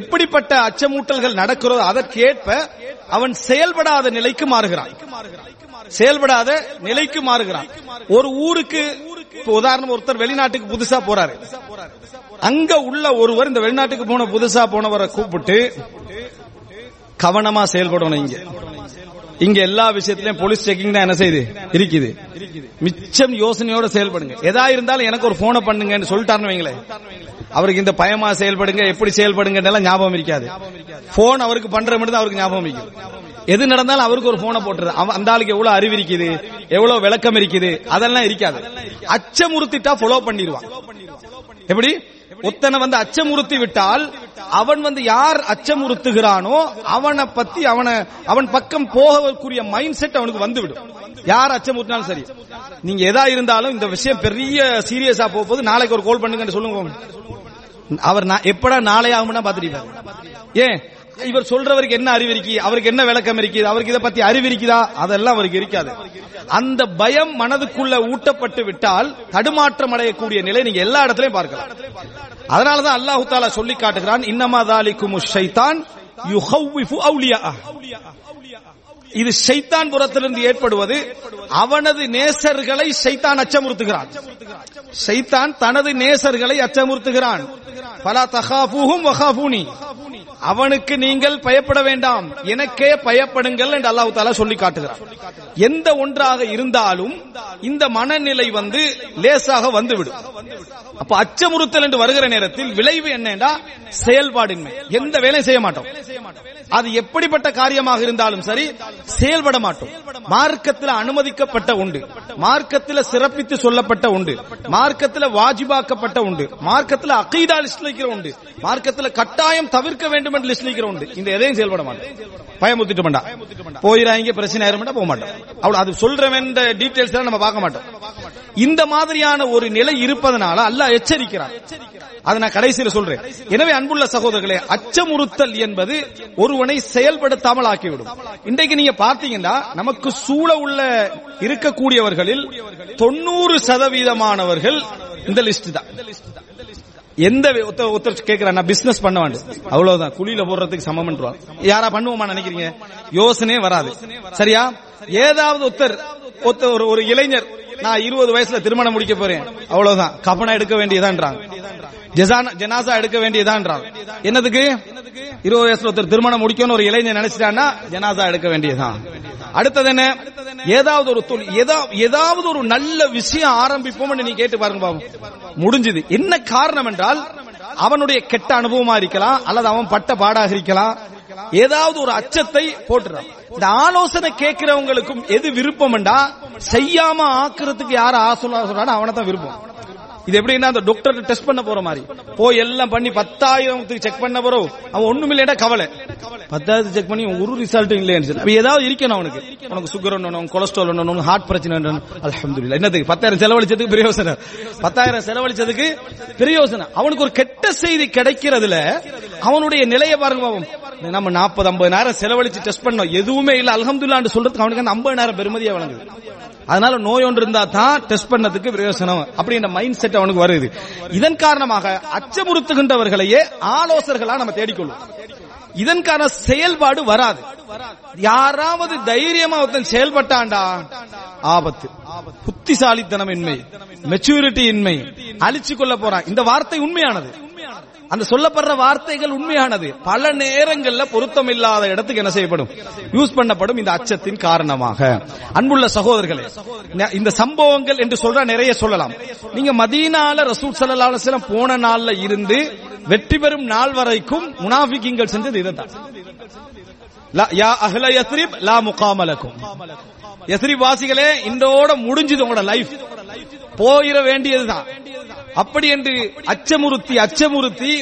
எப்படிப்பட்ட அச்சமூட்டல்கள் நடக்கிறதோ அதற்கேற்ப அவன் செயல்படாத நிலைக்கு மாறுகிறான். செயல்படாத நிலைக்கு மாறுகிறான். ஒரு ஊருக்கு உதாரணம், ஒருத்தர் வெளிநாட்டுக்கு புதுசா போறாரு. அங்க உள்ள ஒருவர் இந்த வெளிநாட்டுக்கு போன புதுசா போனவரை கூப்பிட்டு, கவனமா செயல்படணும். இங்க இங்க எல்லா விஷயத்திலயும் போலீஸ் செக்கிங் தான் என்ன செய்யுது இருக்குது. மிச்சம் யோசனையோட செயல்படுங்க. எதா இருந்தாலும் எனக்கு ஒரு போனை பண்ணுங்கன்னு சொல்லிட்டாருன்னு வைங்களே, அவருக்கு இந்த பயமா செயல்படுங்க, எப்படி செயல்படுங்க எல்லாம் ஞாபகம் இருக்காது. போன் அவருக்கு பண்ற மட்டும் தான் அவருக்கு ஞாபகம் இருக்கும். எது நடந்தாலும் அவருக்கு ஒரு போனை போட்டுறது. அந்த ஆளுக்கு எவ்வளவு அறிவு இருக்குது, எவ்வளவு விளக்கம் இருக்குது, அதெல்லாம் இருக்காது. அச்சமுறுத்திட்டா ஃபாலோ பண்ணிடுவான். எப்படி ஒத்தனை வந்து அச்சமுறுத்தி விட்டால், அவன் வந்து யார் அச்சமுறுத்துகிறானோ அவனை பத்தி அவனை அவன் பக்கம் போகக்கூடிய மைண்ட் செட் அவனுக்கு வந்துவிடும். யார் அச்சமுறுத்தினாலும் சரி, நீங்க எதா இருந்தாலும் இந்த விஷயம் பெரிய சீரியஸா போகும்போது நாளைக்கு ஒரு கால் பண்ணுங்கன்னு சொல்லுங்க. அவர் எப்படா நாளை ஆகும்னா பாத்துருப்பாரு. ஏன் இவர் சொல்றவருக்கு என்ன அறிவு இருக்கு, அவருக்கு என்ன விளக்கம் இருக்கு, அவருக்கு இதை பத்தி அறிவு இருக்குதா, அதெல்லாம் அவருக்கு இருக்காது. அந்த பயம் மனதுக்குள்ள ஊட்டப்பட்டு விட்டால் தடுமாற்றம் அடையக்கூடிய நிலை நீங்க எல்லா இடத்திலையும் பார்க்கலாம். அதனாலதான் அல்லாஹ் தஆலா சொல்லி காட்டுகிறான், இன்னமா தாலிகுமு ஷைத்தான் யுஹவ்விஃபு அவ்லியா. இது ஷைத்தான் புறத்திலிருந்து ஏற்படுவது. அவனது நேசர்களை ஷைத்தான் அச்சமுறுத்துகிறான். ஷைத்தான் தனது நேசர்களை அச்சமுறுத்துகிறான். பலா தகாஃபூஹும் வகாஃபூனி, அவனுக்கு நீங்கள் பயப்பட வேண்டாம், எனக்கே பயப்படுங்கள் என்று அல்லாஹ் தஆலா சொல்லி காட்டுகிறான். எந்த ஒன்றாக இருந்தாலும் இந்த மனநிலை வந்து லேசாக வந்துவிடும். அப்ப அச்சமுறுத்தல் என்று வருகிற நேரத்தில் விளைவு என்னன்னா செயல்பாடின்மை. எந்த வேலையும் செய்ய மாட்டோம். அது எப்படிப்பட்ட காரியமாக இருந்தாலும் சரி செயல்பட மாட்டோம். மார்க்கத்தில் அனுமதிக்கப்பட்ட உண்டு, மார்க்கத்தில் சிறப்பித்து சொல்லப்பட்ட உண்டு, மார்க்கத்தில் வாஜிபாக்கப்பட்ட உண்டு, மார்க்கத்தில் அகீதா லிஸ்ட்லிக்கிற உண்டு, மார்க்கத்தில் கட்டாயம் தவிர்க்க வேண்டும் என்று லிஸ்ட்லிக்கிற உண்டு. இந்த எதையும் செயல்பட மாட்டோம். பயமுத்திட்டு மாட்டா போயிடாங்க, பிரச்சனை ஆயிரம் போக மாட்டோம். அவ்வளவு அது சொல்றவன் டீடைல்ஸ் நம்ம பார்க்க மாட்டோம். இந்த மாதிரியான ஒரு நிலை இருப்பதனால அல்லாஹ் எச்சரிக்கிறான். அதை நான் கடைசியில் சொல்றேன். எனவே அன்புள்ள சகோதரர்களே, அச்சமுறுத்தல் என்பது ஒருவனை செயல்படுத்தாமல் ஆக்கிவிடும். இன்றைக்கு நீங்க பார்த்தீங்கன்னா நமக்கு சூழ உள்ள இருக்கக்கூடியவர்களில் தொண்ணூறு சதவீதமானவர்கள் இந்த லிஸ்ட் தான். எந்த ஒருத்தர் கேட்கிறான், நான் பிசினஸ் பண்ண வேண்டும், அவ்வளவுதான், குழியில போடுறதுக்கு சமம். யாரா பண்ணுவோமா நினைக்கிறீங்க? யோசனையே வராது, சரியா? ஏதாவது ஒருத்தர் ஒருத்தர் ஒரு இளைஞர், நான் இருபது வயசுல திருமணம் முடிக்க போறேன், அவ்வளவுதான், கபனா எடுக்க வேண்டியதான்றாங்க, ஜனாசா எடுக்க வேண்டியதான்றாங்க. என்னதுக்கு? இருபது வயசுல ஒருத்தர் திருமணம் முடிக்கணும் ஒரு இளைஞர் நினைச்சிட்டான்னா ஜனாசா எடுக்க வேண்டியதான். அடுத்தது என்ன? ஏதாவது ஒரு ஏதாவது ஒரு நல்ல விஷயம் ஆரம்பிப்போம், நீ கேட்டு பாருங்க பாபு, முடிஞ்சது. என்ன காரணம் என்றால் அவனுடைய கெட்ட அனுபவமா இருக்கலாம், அல்லது அவன் பட்ட பாடாக இருக்கலாம், ஏதாவது ஒரு அச்சத்தை போட்டுறான். இந்த ஆலோசனை கேட்கிறவங்களுக்கும் எது விருப்பம் என்றா செய்யாம ஆக்குறதுக்கு யார ஆசோலா சொல்றானோ அவனை தான் விருப்பம். இது எப்படின்னா அந்த டாக்டர் டெஸ்ட் பண்ண போற மாதிரி போய் எல்லாம் பண்ணி பத்தாயிரத்துக்கு செக் பண்ண போறோம், அவன் ஒண்ணும் இல்லையா கவலை. பத்தாவது செக் பண்ணி ஒரு ரிசல்ட் இல்லையா, ஏதாவது இருக்கணும் அவனுக்கு. உனக்கு சுகர் ஒண்ணு, கொலஸ்ட்ரால் ஒண்ணு, ஹார்ட் பிரச்சனை ஒண்ணு. அல்ஹம்துலில்லாஹ், என்னதுக்கு பத்தாயிரம் செலவழிச்சதுக்கு பிரயோசனம்? பத்தாயிரம் செலவழிச்சதுக்கு பிரயோசனம்? அவனுக்கு ஒரு கெட்ட செய்தி கிடைக்கிறதுல அவனுடைய நிலையை பாருங்க. நம்ம நாற்பது ஐம்பதாயிரம் செலவழிச்சு டெஸ்ட் பண்ணோம், எதுவுமே இல்ல, அல்ஹம்துலில்லாஹ் சொல்றதுக்கு அவனுக்கு அந்த ஐம்பதாயிரம் பெருமதியா வழங்குது. அதனால நோய் ஒன்று இருந்தா தான் டெஸ்ட் பண்ணதுக்கு பிரயோசனம் அப்படின்ற மைண்ட் செட் அவனுக்கு வருது. இதன் காரணமாக அச்சமுறுத்துகின்றவர்களையே ஆலோசகர்களா நம்ம தேடிக்கொள்வோம். இதன் காரணம் செயல்பாடு வராது. யாராவது தைரியமா ஒருத்தன் செயல்பட்டாண்டா ஆபத்து. புத்திசாலித்தனம் இன்மை, மெச்சூரிட்டி இன்மை, அழிச்சு கொள்ள போறான். இந்த வார்த்தை உண்மையானது. அந்த சொல்லப்படுற வார்த்தைகள் உண்மையானது பல நேரங்கள்ல பொருத்தம் இல்லாத இடத்துக்கு என்ன செய்யப்படும், யூஸ் பண்ணப்படும். இந்த அச்சத்தின் காரணமாக அன்புள்ள சகோதரர்களே, இந்த சம்பவங்கள் என்று சொல்ற நிறைய சொல்லலாம். நீங்க மதீனால ரசூல் ஸல்லல்லாஹு அலைஹி வஸல்லம் போன நாள்ல இருந்து வெற்றி பெறும் நாள் வரைக்கும் முனாஃபிகீன்கள் செஞ்சது இதுதான். யா அஹ்ல யஸ்ரிப் லா முகாம லக்கும், யஸ்ரிப் வாசிகளே இந்தோட முடிஞ்சது உங்களோட லைஃப், போயிட வேண்டியதுதான். அப்படி என்று அச்சமுறுத்தி அச்சமுறுத்தி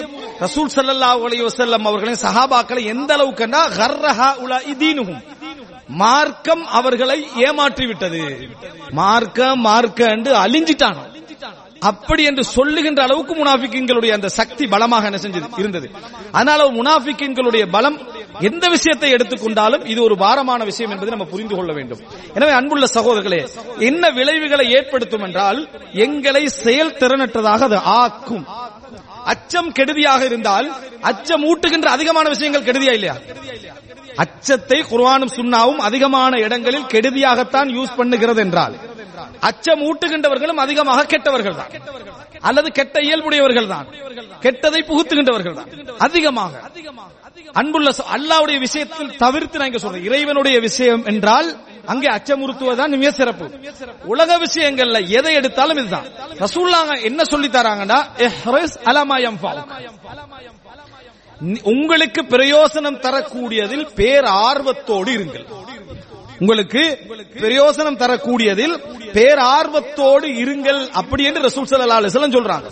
ரசூல் ஸல்லல்லாஹு அலைஹி வஸல்லம் அவர்களின் சஹாபாக்களை எந்த அளவுக்குன்னா கர்ரஹா உலா இதீனுஹும், மார்க்கம் அவர்களை ஏமாற்றி விட்டது, மார்க்க மார்க்க என்று அழிஞ்சிட்டானோ அப்படி என்று சொல்லுகின்ற அளவுக்கு முனாஃபிகீன்களுடைய அந்த சக்தி பலமாக என்ன செஞ்சது இருந்தது. அதனால முனாஃபிகீன்களுடைய பலம் எந்த விஷயத்தை எடுத்துக்கொண்டாலும் இது ஒரு பாரமான விஷயம் என்பதை நம்ம புரிந்து கொள்ள வேண்டும். எனவே அன்புள்ள சகோதரர்களே, என்ன விளைவுகளை ஏற்படுத்தும் என்றால் எங்களை செயல் திறனற்றதாக அது ஆக்கும். அச்சம் கெடுதியாக இருந்தால் அச்சம் ஊட்டுகின்ற அதிகமான விஷயங்கள் கெடுதியா இல்லையா? அச்சத்தை குர்ஆனும் சுன்னாவும் அதிகமான இடங்களில் கெடுதியாகத்தான் யூஸ் பண்ணுகிறது என்றால் அச்சம் ஊட்டுகின்றவர்களும் அதிகமாக கெட்டவர்கள் தான், அல்லது கெட்ட இயல்புடையவர்கள் தான், கெட்டதை புகுத்துகின்றவர்கள் தான் அதிகமாக. அன்புள்ள அல்லாஹ்வுடைய விஷயத்தில் தவிர்த்து நான் இங்க சொல்றேன், இறைவனுடைய விஷயம் என்றால் அங்கே அச்சமுறுத்துவதுதான் மிக சிறப்பு. உலக விஷயங்கள்ல எதை எடுத்தாலும் இதுதான். ரசூலுல்லாஹ் என்ன சொல்லி தராங்கன்னா இஹ்ரிஸ் அலா மா யன்ஃபா, உங்களுக்கு பிரயோசனம் தரக்கூடியதில் பேர் ஆர்வத்தோடு இருங்கள், உங்களுக்கு பிரயோசனம் தரக்கூடியதில் பேரார்வத்தோடு இருங்கள் அப்படி என்று ரசூல் ஸல்லல்லாஹு அலைஹி வஸல்லம் சொல்றாங்க.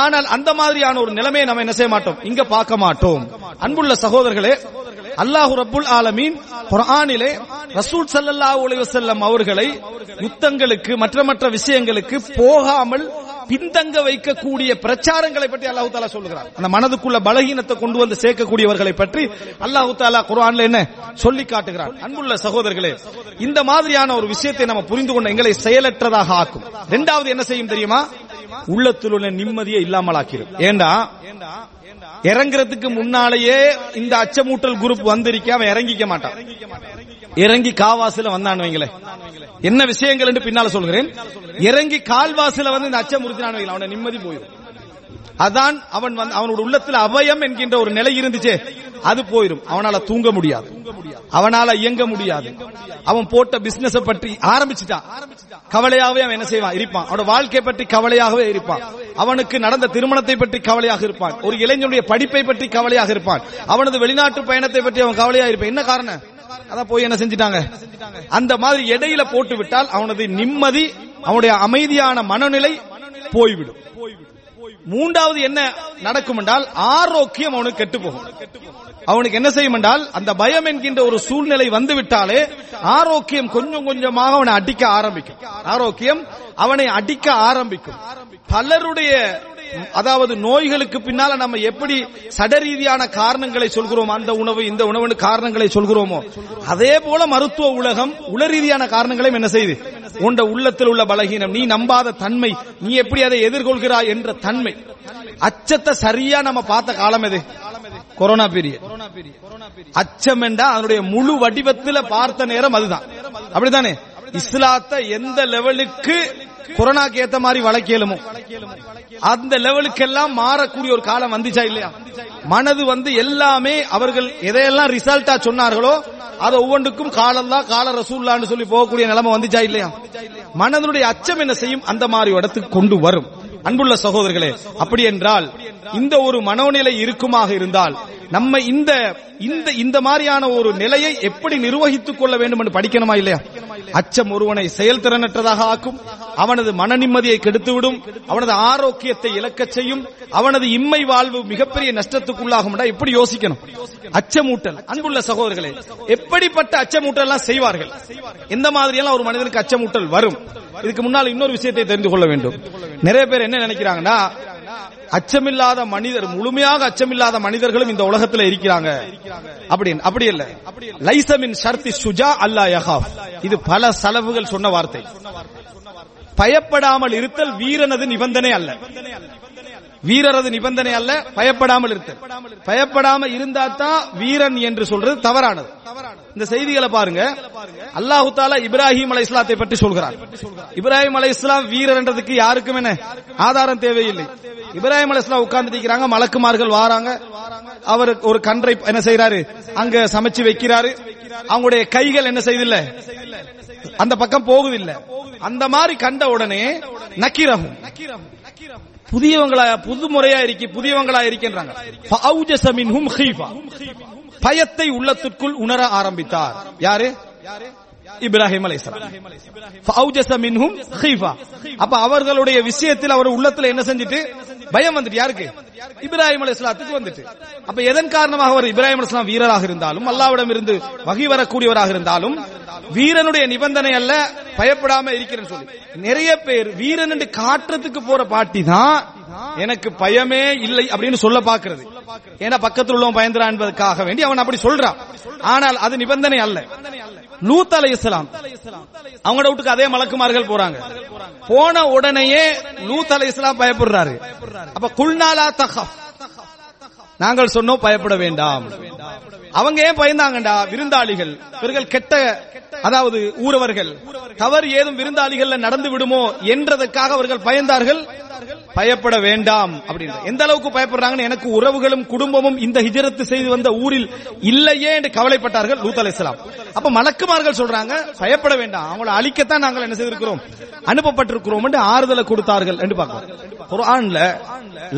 ஆனால் அந்த மாதிரியான ஒரு நிலைமையை நம்ம என்ன செய்ய மாட்டோம், இங்க பார்க்க மாட்டோம். அன்புள்ள சகோதரர்களே, அல்லாஹ் ரப்புல் ஆலமீன் குர்ஆனிலே ரசூல் ஸல்லல்லாஹு அலைஹி வஸல்லம் அவர்களை யுத்தங்களுக்கு மற்ற மற்ற விஷயங்களுக்கு போகாமல் பின்தங்க வைக்கக்கூடிய பிரச்சாரங்களை பற்றி அல்லாஹ் தஆலா சொல்லுகிறார். அந்த மனதுக்குள்ள பலகீனத்தை கொண்டு வந்து சேர்க்கக்கூடியவர்களை பற்றி அல்லாஹ் தஆலா குர்ஆன்ல என்ன சொல்லி காட்டுகிறார். அன்புள்ள சகோதரர்களே, இந்த மாதிரியான ஒரு விஷயத்தை நம்ம புரிந்து கொண்ட எங்களை செயலற்றதாக ஆக்கும். இரண்டாவது என்ன செய்யும் தெரியுமா, உள்ளத்தில் உள்ள நிம்மதியை இல்லாமலாக்கிடும். ஏண்டா இறங்குறதுக்கு முன்னாலேயே இந்த அச்சமூட்டல் குரூப் வந்திருக்க அவன் இறங்கிக்க மாட்டான். இறங்கி காவாசில வந்தானுவீங்களே, என்ன விஷயங்கள் என்று பின்னால சொல்கிறேன், இறங்கி கால்வாசில வந்து இந்த அச்சமுறுத்தினான், அவனோட நிம்மதி போயிடும். அதான் அவன் அவனோட உள்ளத்துல அபயம் என்கின்ற ஒரு நிலை இருந்துச்சே அது போயிடும். அவனால தூங்க முடியாது, அவனால இயங்க முடியாது. அவன் போட்ட பிசினஸ் பற்றி ஆரம்பிச்சுட்டான், கவலையாவே அவன் என்ன செய்வான் இருப்பான், அவனோட வாழ்க்கை பற்றி கவலையாகவே இருப்பான், அவனுக்கு நடந்த திருமணத்தை பற்றி கவலையாக இருப்பான், ஒரு இளைஞனுடைய படிப்பை பற்றி கவலையாக இருப்பான், அவனது வெளிநாட்டு பயணத்தை பற்றி அவன் கவலையாக இருப்பான். என்ன காரணம், அதான் போய் என்ன செஞ்சிட்டாங்க. அந்த மாதிரி இடையில போட்டு விட்டால் அவனது நிம்மதி அவனுடைய அமைதியான மனநிலை போய்விடும். மூன்றாவது என்ன நடக்கும் என்றால் ஆரோக்கியம் அவனுக்கு கெட்டு போகும். அவனுக்கு என்ன செய்யும் என்றால் அந்த பயம் என்கின்ற ஒரு சூழ்நிலை வந்து விட்டாலே ஆரோக்கியம் கொஞ்சம் கொஞ்சமாக அவனை அடிக்க ஆரம்பிக்கும், ஆரோக்கியம் அவனை அடிக்க ஆரம்பிக்கும். பலருடைய அதாவது நோய்களுக்கு பின்னால நம்ம எப்படி சடரீதியான காரணங்களை சொல்கிறோமோ, அந்த உணவு இந்த உணவு காரணங்களை சொல்கிறோமோ, அதே போல மருத்துவ உலகம் உளரீதியான காரணங்களையும் என்ன செய்து உண்ட உள்ளத்தில் உள்ள பலகீனம், நீ நம்பாத தன்மை, நீ எப்படி அதை எதிர்கொள்கிறாய் என்ற தன்மை. அச்சத்தை சரியா நம்ம பார்த்த காலம் எது, கொரோனா பீரியட். அச்சம் என்றா அதனுடைய முழு வடிவத்தில் பார்த்த நேரம் அதுதான். அப்படித்தானே இஸ்லாத்தை எந்த லெவலுக்கு கொரோனாக்கு ஏத்த மாதிரி வளர்க்கலுமோ அந்த லெவலுக்கெல்லாம் மாறக்கூடிய ஒரு காலம் வந்துச்சா இல்லையா? மனது வந்து எல்லாமே அவர்கள் எதையெல்லாம் ரிசல்ட்டா சொன்னார்களோ அது ஒவ்வொன்றுக்கும் காலல்லா கால ரசூல்லான்னு சொல்லி போகக்கூடிய நிலைமை வந்துச்சா இல்லையா? மனதனுடைய அச்சம் என்ன செய்யும், அந்த மாதிரி இடத்துக்கு கொண்டு வரும். அன்புள்ள சகோதரர்களே, அப்படி என்றால் இந்த ஒரு மனோநிலை இருக்குமாக இருந்தால் நம்ம இந்த இந்த இந்த மாதிரியான ஒரு நிலையை எப்படி நிர்வகித்துக் கொள்ள வேண்டும் என்று படிக்கணுமா இல்லையா? அச்சம் ஒருவனை செயல்திறனற்றதாக ஆக்கும், அவனது மன நிம்மதியை கெடுத்துவிடும், அவனது ஆரோக்கியத்தை இழக்கச் செய்யும், அவனது இம்மை வாழ்வு மிகப்பெரிய நஷ்டத்துக்குள்ளாகும். எப்படி யோசிக்கணும் அச்சமூட்டல். அன்புள்ள சகோதரர்களே, எப்படிப்பட்ட அச்சமூட்டல் எல்லாம் செய்வார்கள், எந்த மாதிரி எல்லாம் ஒரு மனிதனுக்கு அச்சமூட்டல் வரும், இதுக்கு முன்னால் இன்னொரு விஷயத்தை தெரிந்து கொள்ள வேண்டும். நிறைய பேர் என்ன நினைக்கிறாங்கன்னா அச்சமில்லாத மனிதர், முழுமையாக அச்சமில்லாத மனிதர்களும் இந்த உலகத்தில் இருக்கிறாங்க அப்படின்னு. அப்படி இல்ல, லைசமின் ஷர்தி சுஜா அல்லா யஹாஃப், இது பல சலவுகள் சொன்ன வார்த்தை. பயப்படாமல் இருத்தல் வீரனது நிபந்தனை அல்ல. வீரரது நிபந்தனை அல்ல பயப்படாமல் இருக்க. பயப்படாம இருந்தா தான் வீரன் என்று சொல்றது தவறானது. இந்த செய்திகளை பாருங்க. அல்லாஹ் தஆலா இப்ராஹிம் அலை இஸ்லாத்தை பற்றி சொல்கிறார். இப்ராஹிம் அலை இஸ்லாம் வீரர் என்றதுக்கு யாருக்கும் என்ன ஆதாரம் தேவையில்லை. இப்ராஹிம் அலை இஸ்லாம் உட்கார்ந்து இருக்கிறாங்க, மலக்குமார்கள் வாராங்க, அவர் ஒரு கன்றை என்ன செய்யறாரு அங்க சமைச்சு வைக்கிறாரு. அவங்களுடைய கைகள் என்ன செய்தில்லை, அந்த பக்கம் போகுதில்லை. அந்த மாதிரி கண்ட உடனே நக்கீரஹும், புதியவங்களா புது முறையா இருக்கி புதியவங்களா இருக்கின்றாங்க. ஃபஅௌஜஸ மின்ஹும் கீஃபா, பயத்தை உள்ளத்துக்குள் உணர ஆரம்பித்தார். யாரு? இப்ராஹிம் அலைஹிஸ்ஸலாம். ஃபஅௌஜஸ மின்ஹும் கீஃபா, அப்ப அவர்களுடைய விஷயத்தில் அவர் உள்ளத்துல என்ன செஞ்சிட்டு பயம் வந்துட்டு. யாருக்கு? இப்ராஹிம் அலைஹிஸ்ஸலாத்துக்கு வந்துட்டு. அப்ப எதன் காரணமாக அவர் இப்ராஹிம் அலைஹிஸ்ஸலாம் வீரராக இருந்தாலும் அல்லாஹ்விடம் இருந்து வகை வரக்கூடியவராக இருந்தாலும் வீரனுடைய நிபந்தனை அல்ல பயப்படாம இருக்கிறேன்னு சொல்லி. நிறைய பேர் வீரன் என்று காட்டுறதுக்கு போற பாட்டி தான் எனக்கு பயமே இல்லை அப்படின்னு சொல்ல பாக்குறது. ஏன்னா பக்கத்தில் உள்ளவன் பயந்துறான் என்பதற்காக வேண்டி அவன் அப்படி சொல்றான். ஆனால் அது நிபந்தனை அல்ல. லூத் அலைஹிஸ்ஸலாம் அவங்களோட வீட்டுக்கு அதே மலக்குமார்கள் போறாங்க. போன உடனேயே லூத் அலைஹிஸ்ஸலாம் பயப்படுறாரு. அப்ப குல்நாலா தகஃப், நாங்கள் சொன்னோம் பயப்பட வேண்டாம். அவங்க ஏன் பயந்தாங்கடா? விருந்தாளிகள், இவர்கள் கெட்ட, அதாவது ஊரவர்கள், தவறு ஏதும் விருந்தாளிகள் நடந்து விடுமோ என்றதற்காக அவர்கள் பயந்தார்கள். பயப்பட வேண்டாம் அப்படின்னு எந்த அளவுக்கு பயப்படுறாங்கன்னு எனக்கு உறவுகளும் குடும்பமும் இந்த ஹிஜரத்து செய்து வந்த ஊரில் இல்லையே என்று கவலைப்பட்டார்கள் லூத் அலைஹிஸ்ஸலாம். அப்ப மலக்குமார்கள் சொல்றாங்க பயப்பட வேண்டாம், அவங்களை அழிக்கத்தான் நாங்கள் என்ன செய்திருக்கிறோம் அனுப்பப்பட்டிருக்கிறோம் என்று ஆறுதலை கொடுத்தார்கள் என்று பார்க்கிறோம். குர்ஆன்ல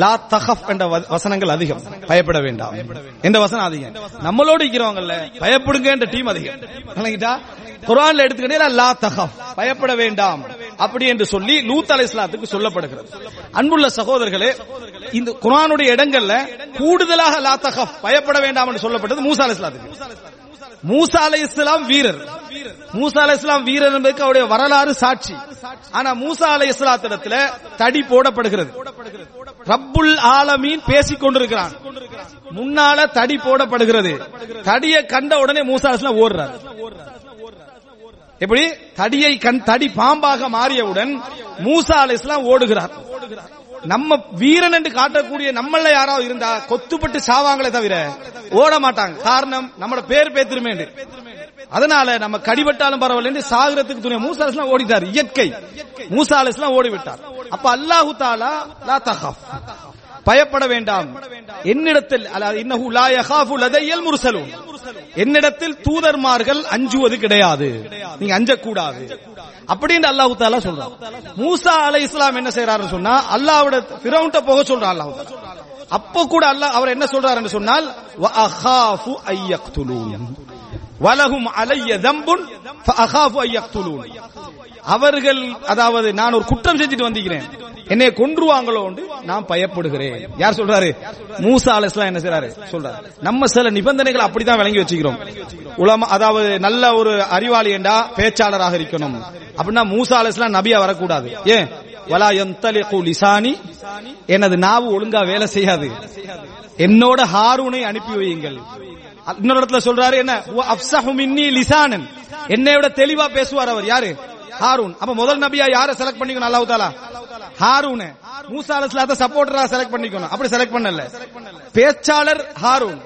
லா தகஃப் என்ற வசனங்கள் அதிகம், பயப்பட வேண்டாம் என்ற வசனம் அதிகம். நம்மளோடு இருக்கிறவங்கள பயப்படுங்க என்ற டீம் அதிகம். குர்ஆன்ல எடுத்துக்கிட்டீங்கன்னா லா தகஃப், பயப்பட வேண்டாம் அப்படி என்று சொல்லி லூத் அலைஹிஸ்ஸலாத்துக்கு சொல்லப்படுகிறது. அன்புள்ள சகோதரர்களே, இந்த குர்ஆனுடைய இடங்கள்ல கூடுதலாக லா தகஃப், பயப்பட வேண்டாம் என்று சொல்லப்பட்டது மூசா அலைஹிஸ்ஸலாத்துக்கு. மூசா அலைஹிஸ்ஸலாம் வீரர். மூசா அலைஹிஸ்ஸலாம் வீரர் என்பதற்கு அவருடைய வரலாறு சாட்சி. ஆனா மூசா அலைஹிஸ்ஸலாத்திடத்துல தடி போடப்படுகிறது. ரப்புல் ஆலமீன் பேசிக் கொண்டிருக்கிறான், முன்னால தடி போடப்படுகிறது. தடியை கண்ட உடனே மூசா அலைஹிஸ்ஸலாம் ஓடுறார். எப்படி? தடியை கண் தடி பாம்பாக மாறியவுடன் மூசா அலைஹிஸ்ஸலாம் ஓடுகிறார். நம்ம வீரன் என்று காட்டக்கூடிய நம்மள யாராவது இருந்தா கொத்துப்பட்டு சாவாங்களே தவிர ஓட மாட்டாங்க. காரணம், நம்மள பேர் பேத்திருமே, அதனால நம்ம கடிபட்டாலும் பரவாயில்ல சாகிறதுக்கு துணை. மூசா அலைஹிஸ்ஸலாம் ஓடிட்டார், இயற்கை. மூசா அலைஹிஸ்ஸலாம் ஓடிவிட்டார். அப்ப அல்லாஹ் தஆலா லா தகஃப், பயப்பட வேண்டாம் என்னிடத்தில், இன்னஹு லா யகாஃபு லதய்யல் முர்சலூன், என்னிடத்தில் தூதர்மார்கள் அஞ்சுவது கிடையாது, நீங்க அஞ்சக்கூடாது அப்படின்னு அல்லாஹ் தஆலா சொல்றான். மூசா அலைஹிஸ்ஸலாம் என்ன செய்யறாரு சொன்னா அல்லாஹ்வோட ஃபிரௌன்ட்ட போக சொல்றான் அல்லாஹ் தஆலா. அப்ப கூட அல்லாஹ் அவர் என்ன சொல்றாருன்னு சொன்னால் வ அகாஃபு அய்யக்துலூன் வலஹும் அலைய தம்புன் ஃப அகாஃபு அய்யக்துலூன், அவர்கள் அதாவது நான் ஒரு குற்றம் செஞ்சுட்டு வந்திருக்கிறேன், என்னை கொன்றுவாங்களோ நான் பயப்படுகிறேன். யார் சொல்றாரு? மூசா அலைஹிஸ்ஸலாம் என்ன செய்றாரு சொல்றாரு. நம்ம சில நிபந்தனைகள் அப்படிதான் விளங்கி வச்சுக்கிறோம். உலமா அதாவது நல்ல ஒரு அறிவாளி என்றா பேச்சாளராக இருக்கணும் அப்படின்னா மூசா அலைஹிஸ்ஸலாம் நபியா வரக்கூடாது. ஏன்? வலா யந்தலிகு லிசானி, எனது நாவு ஒழுங்கா வேலை செய்யாது, என்னோட ஹாரூனை அனுப்பி வையுங்கள். இன்னொரு இடத்துல சொல்றாரு என்ன அஃப்ஸஹு மின்னி லிசானன், என்னை விட தெளிவா பேசுவார் அவர். யாரு? ஹாரூன். அப்ப முதல் நபியா யாரை செலக்ட் பண்ணிக்கணும் அல்லாஹ் தஆலா? ஹாரூன். மூசா அலைஹிஸ்ஸலாத்தை சப்போர்ட்டரா செலக்ட் பண்ணிக்கணும், அப்படி செலக்ட் பண்ணல. பேச்சாளர் ஹாரூன்.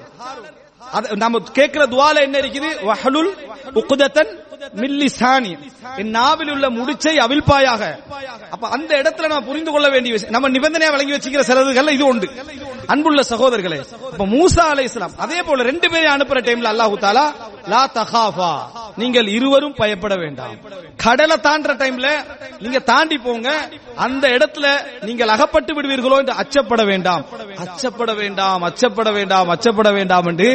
நம்ம கேட்கிற துஆல என்ன இருக்குது? வஹலுல் உக்ததன் மின் லிசானி, என் நாவில் உள்ள முடிச்சை அவிழ்ப்பாயாக. அப்ப அந்த இடத்துல நம்ம புரிந்து கொள்ள வேண்டிய விஷயம், நம்ம நிபந்தனையா வழங்கி வச்சுக்கிற சிலதுகள் இது உண்டு. அன்புள்ள சகோதரர்களே, அப்ப மூசா அலைஹிஸ்ஸலாம் அதே போல ரெண்டு பேரையும் அனுப்புற டைம்ல அல்லாஹ் தஆலா லா தகாஃபா, நீங்கள் இருவரும் பயப்பட வேண்டாம். கடலை தாண்டுற டைம்ல நீங்க தாண்டி போங்க, அந்த இடத்துல நீங்கள் அகப்பட்டு விடுவீர்களோ என்று அச்சப்பட வேண்டாம் அச்சப்பட வேண்டாம் அச்சப்பட வேண்டாம் அச்சப்பட வேண்டாம் என்று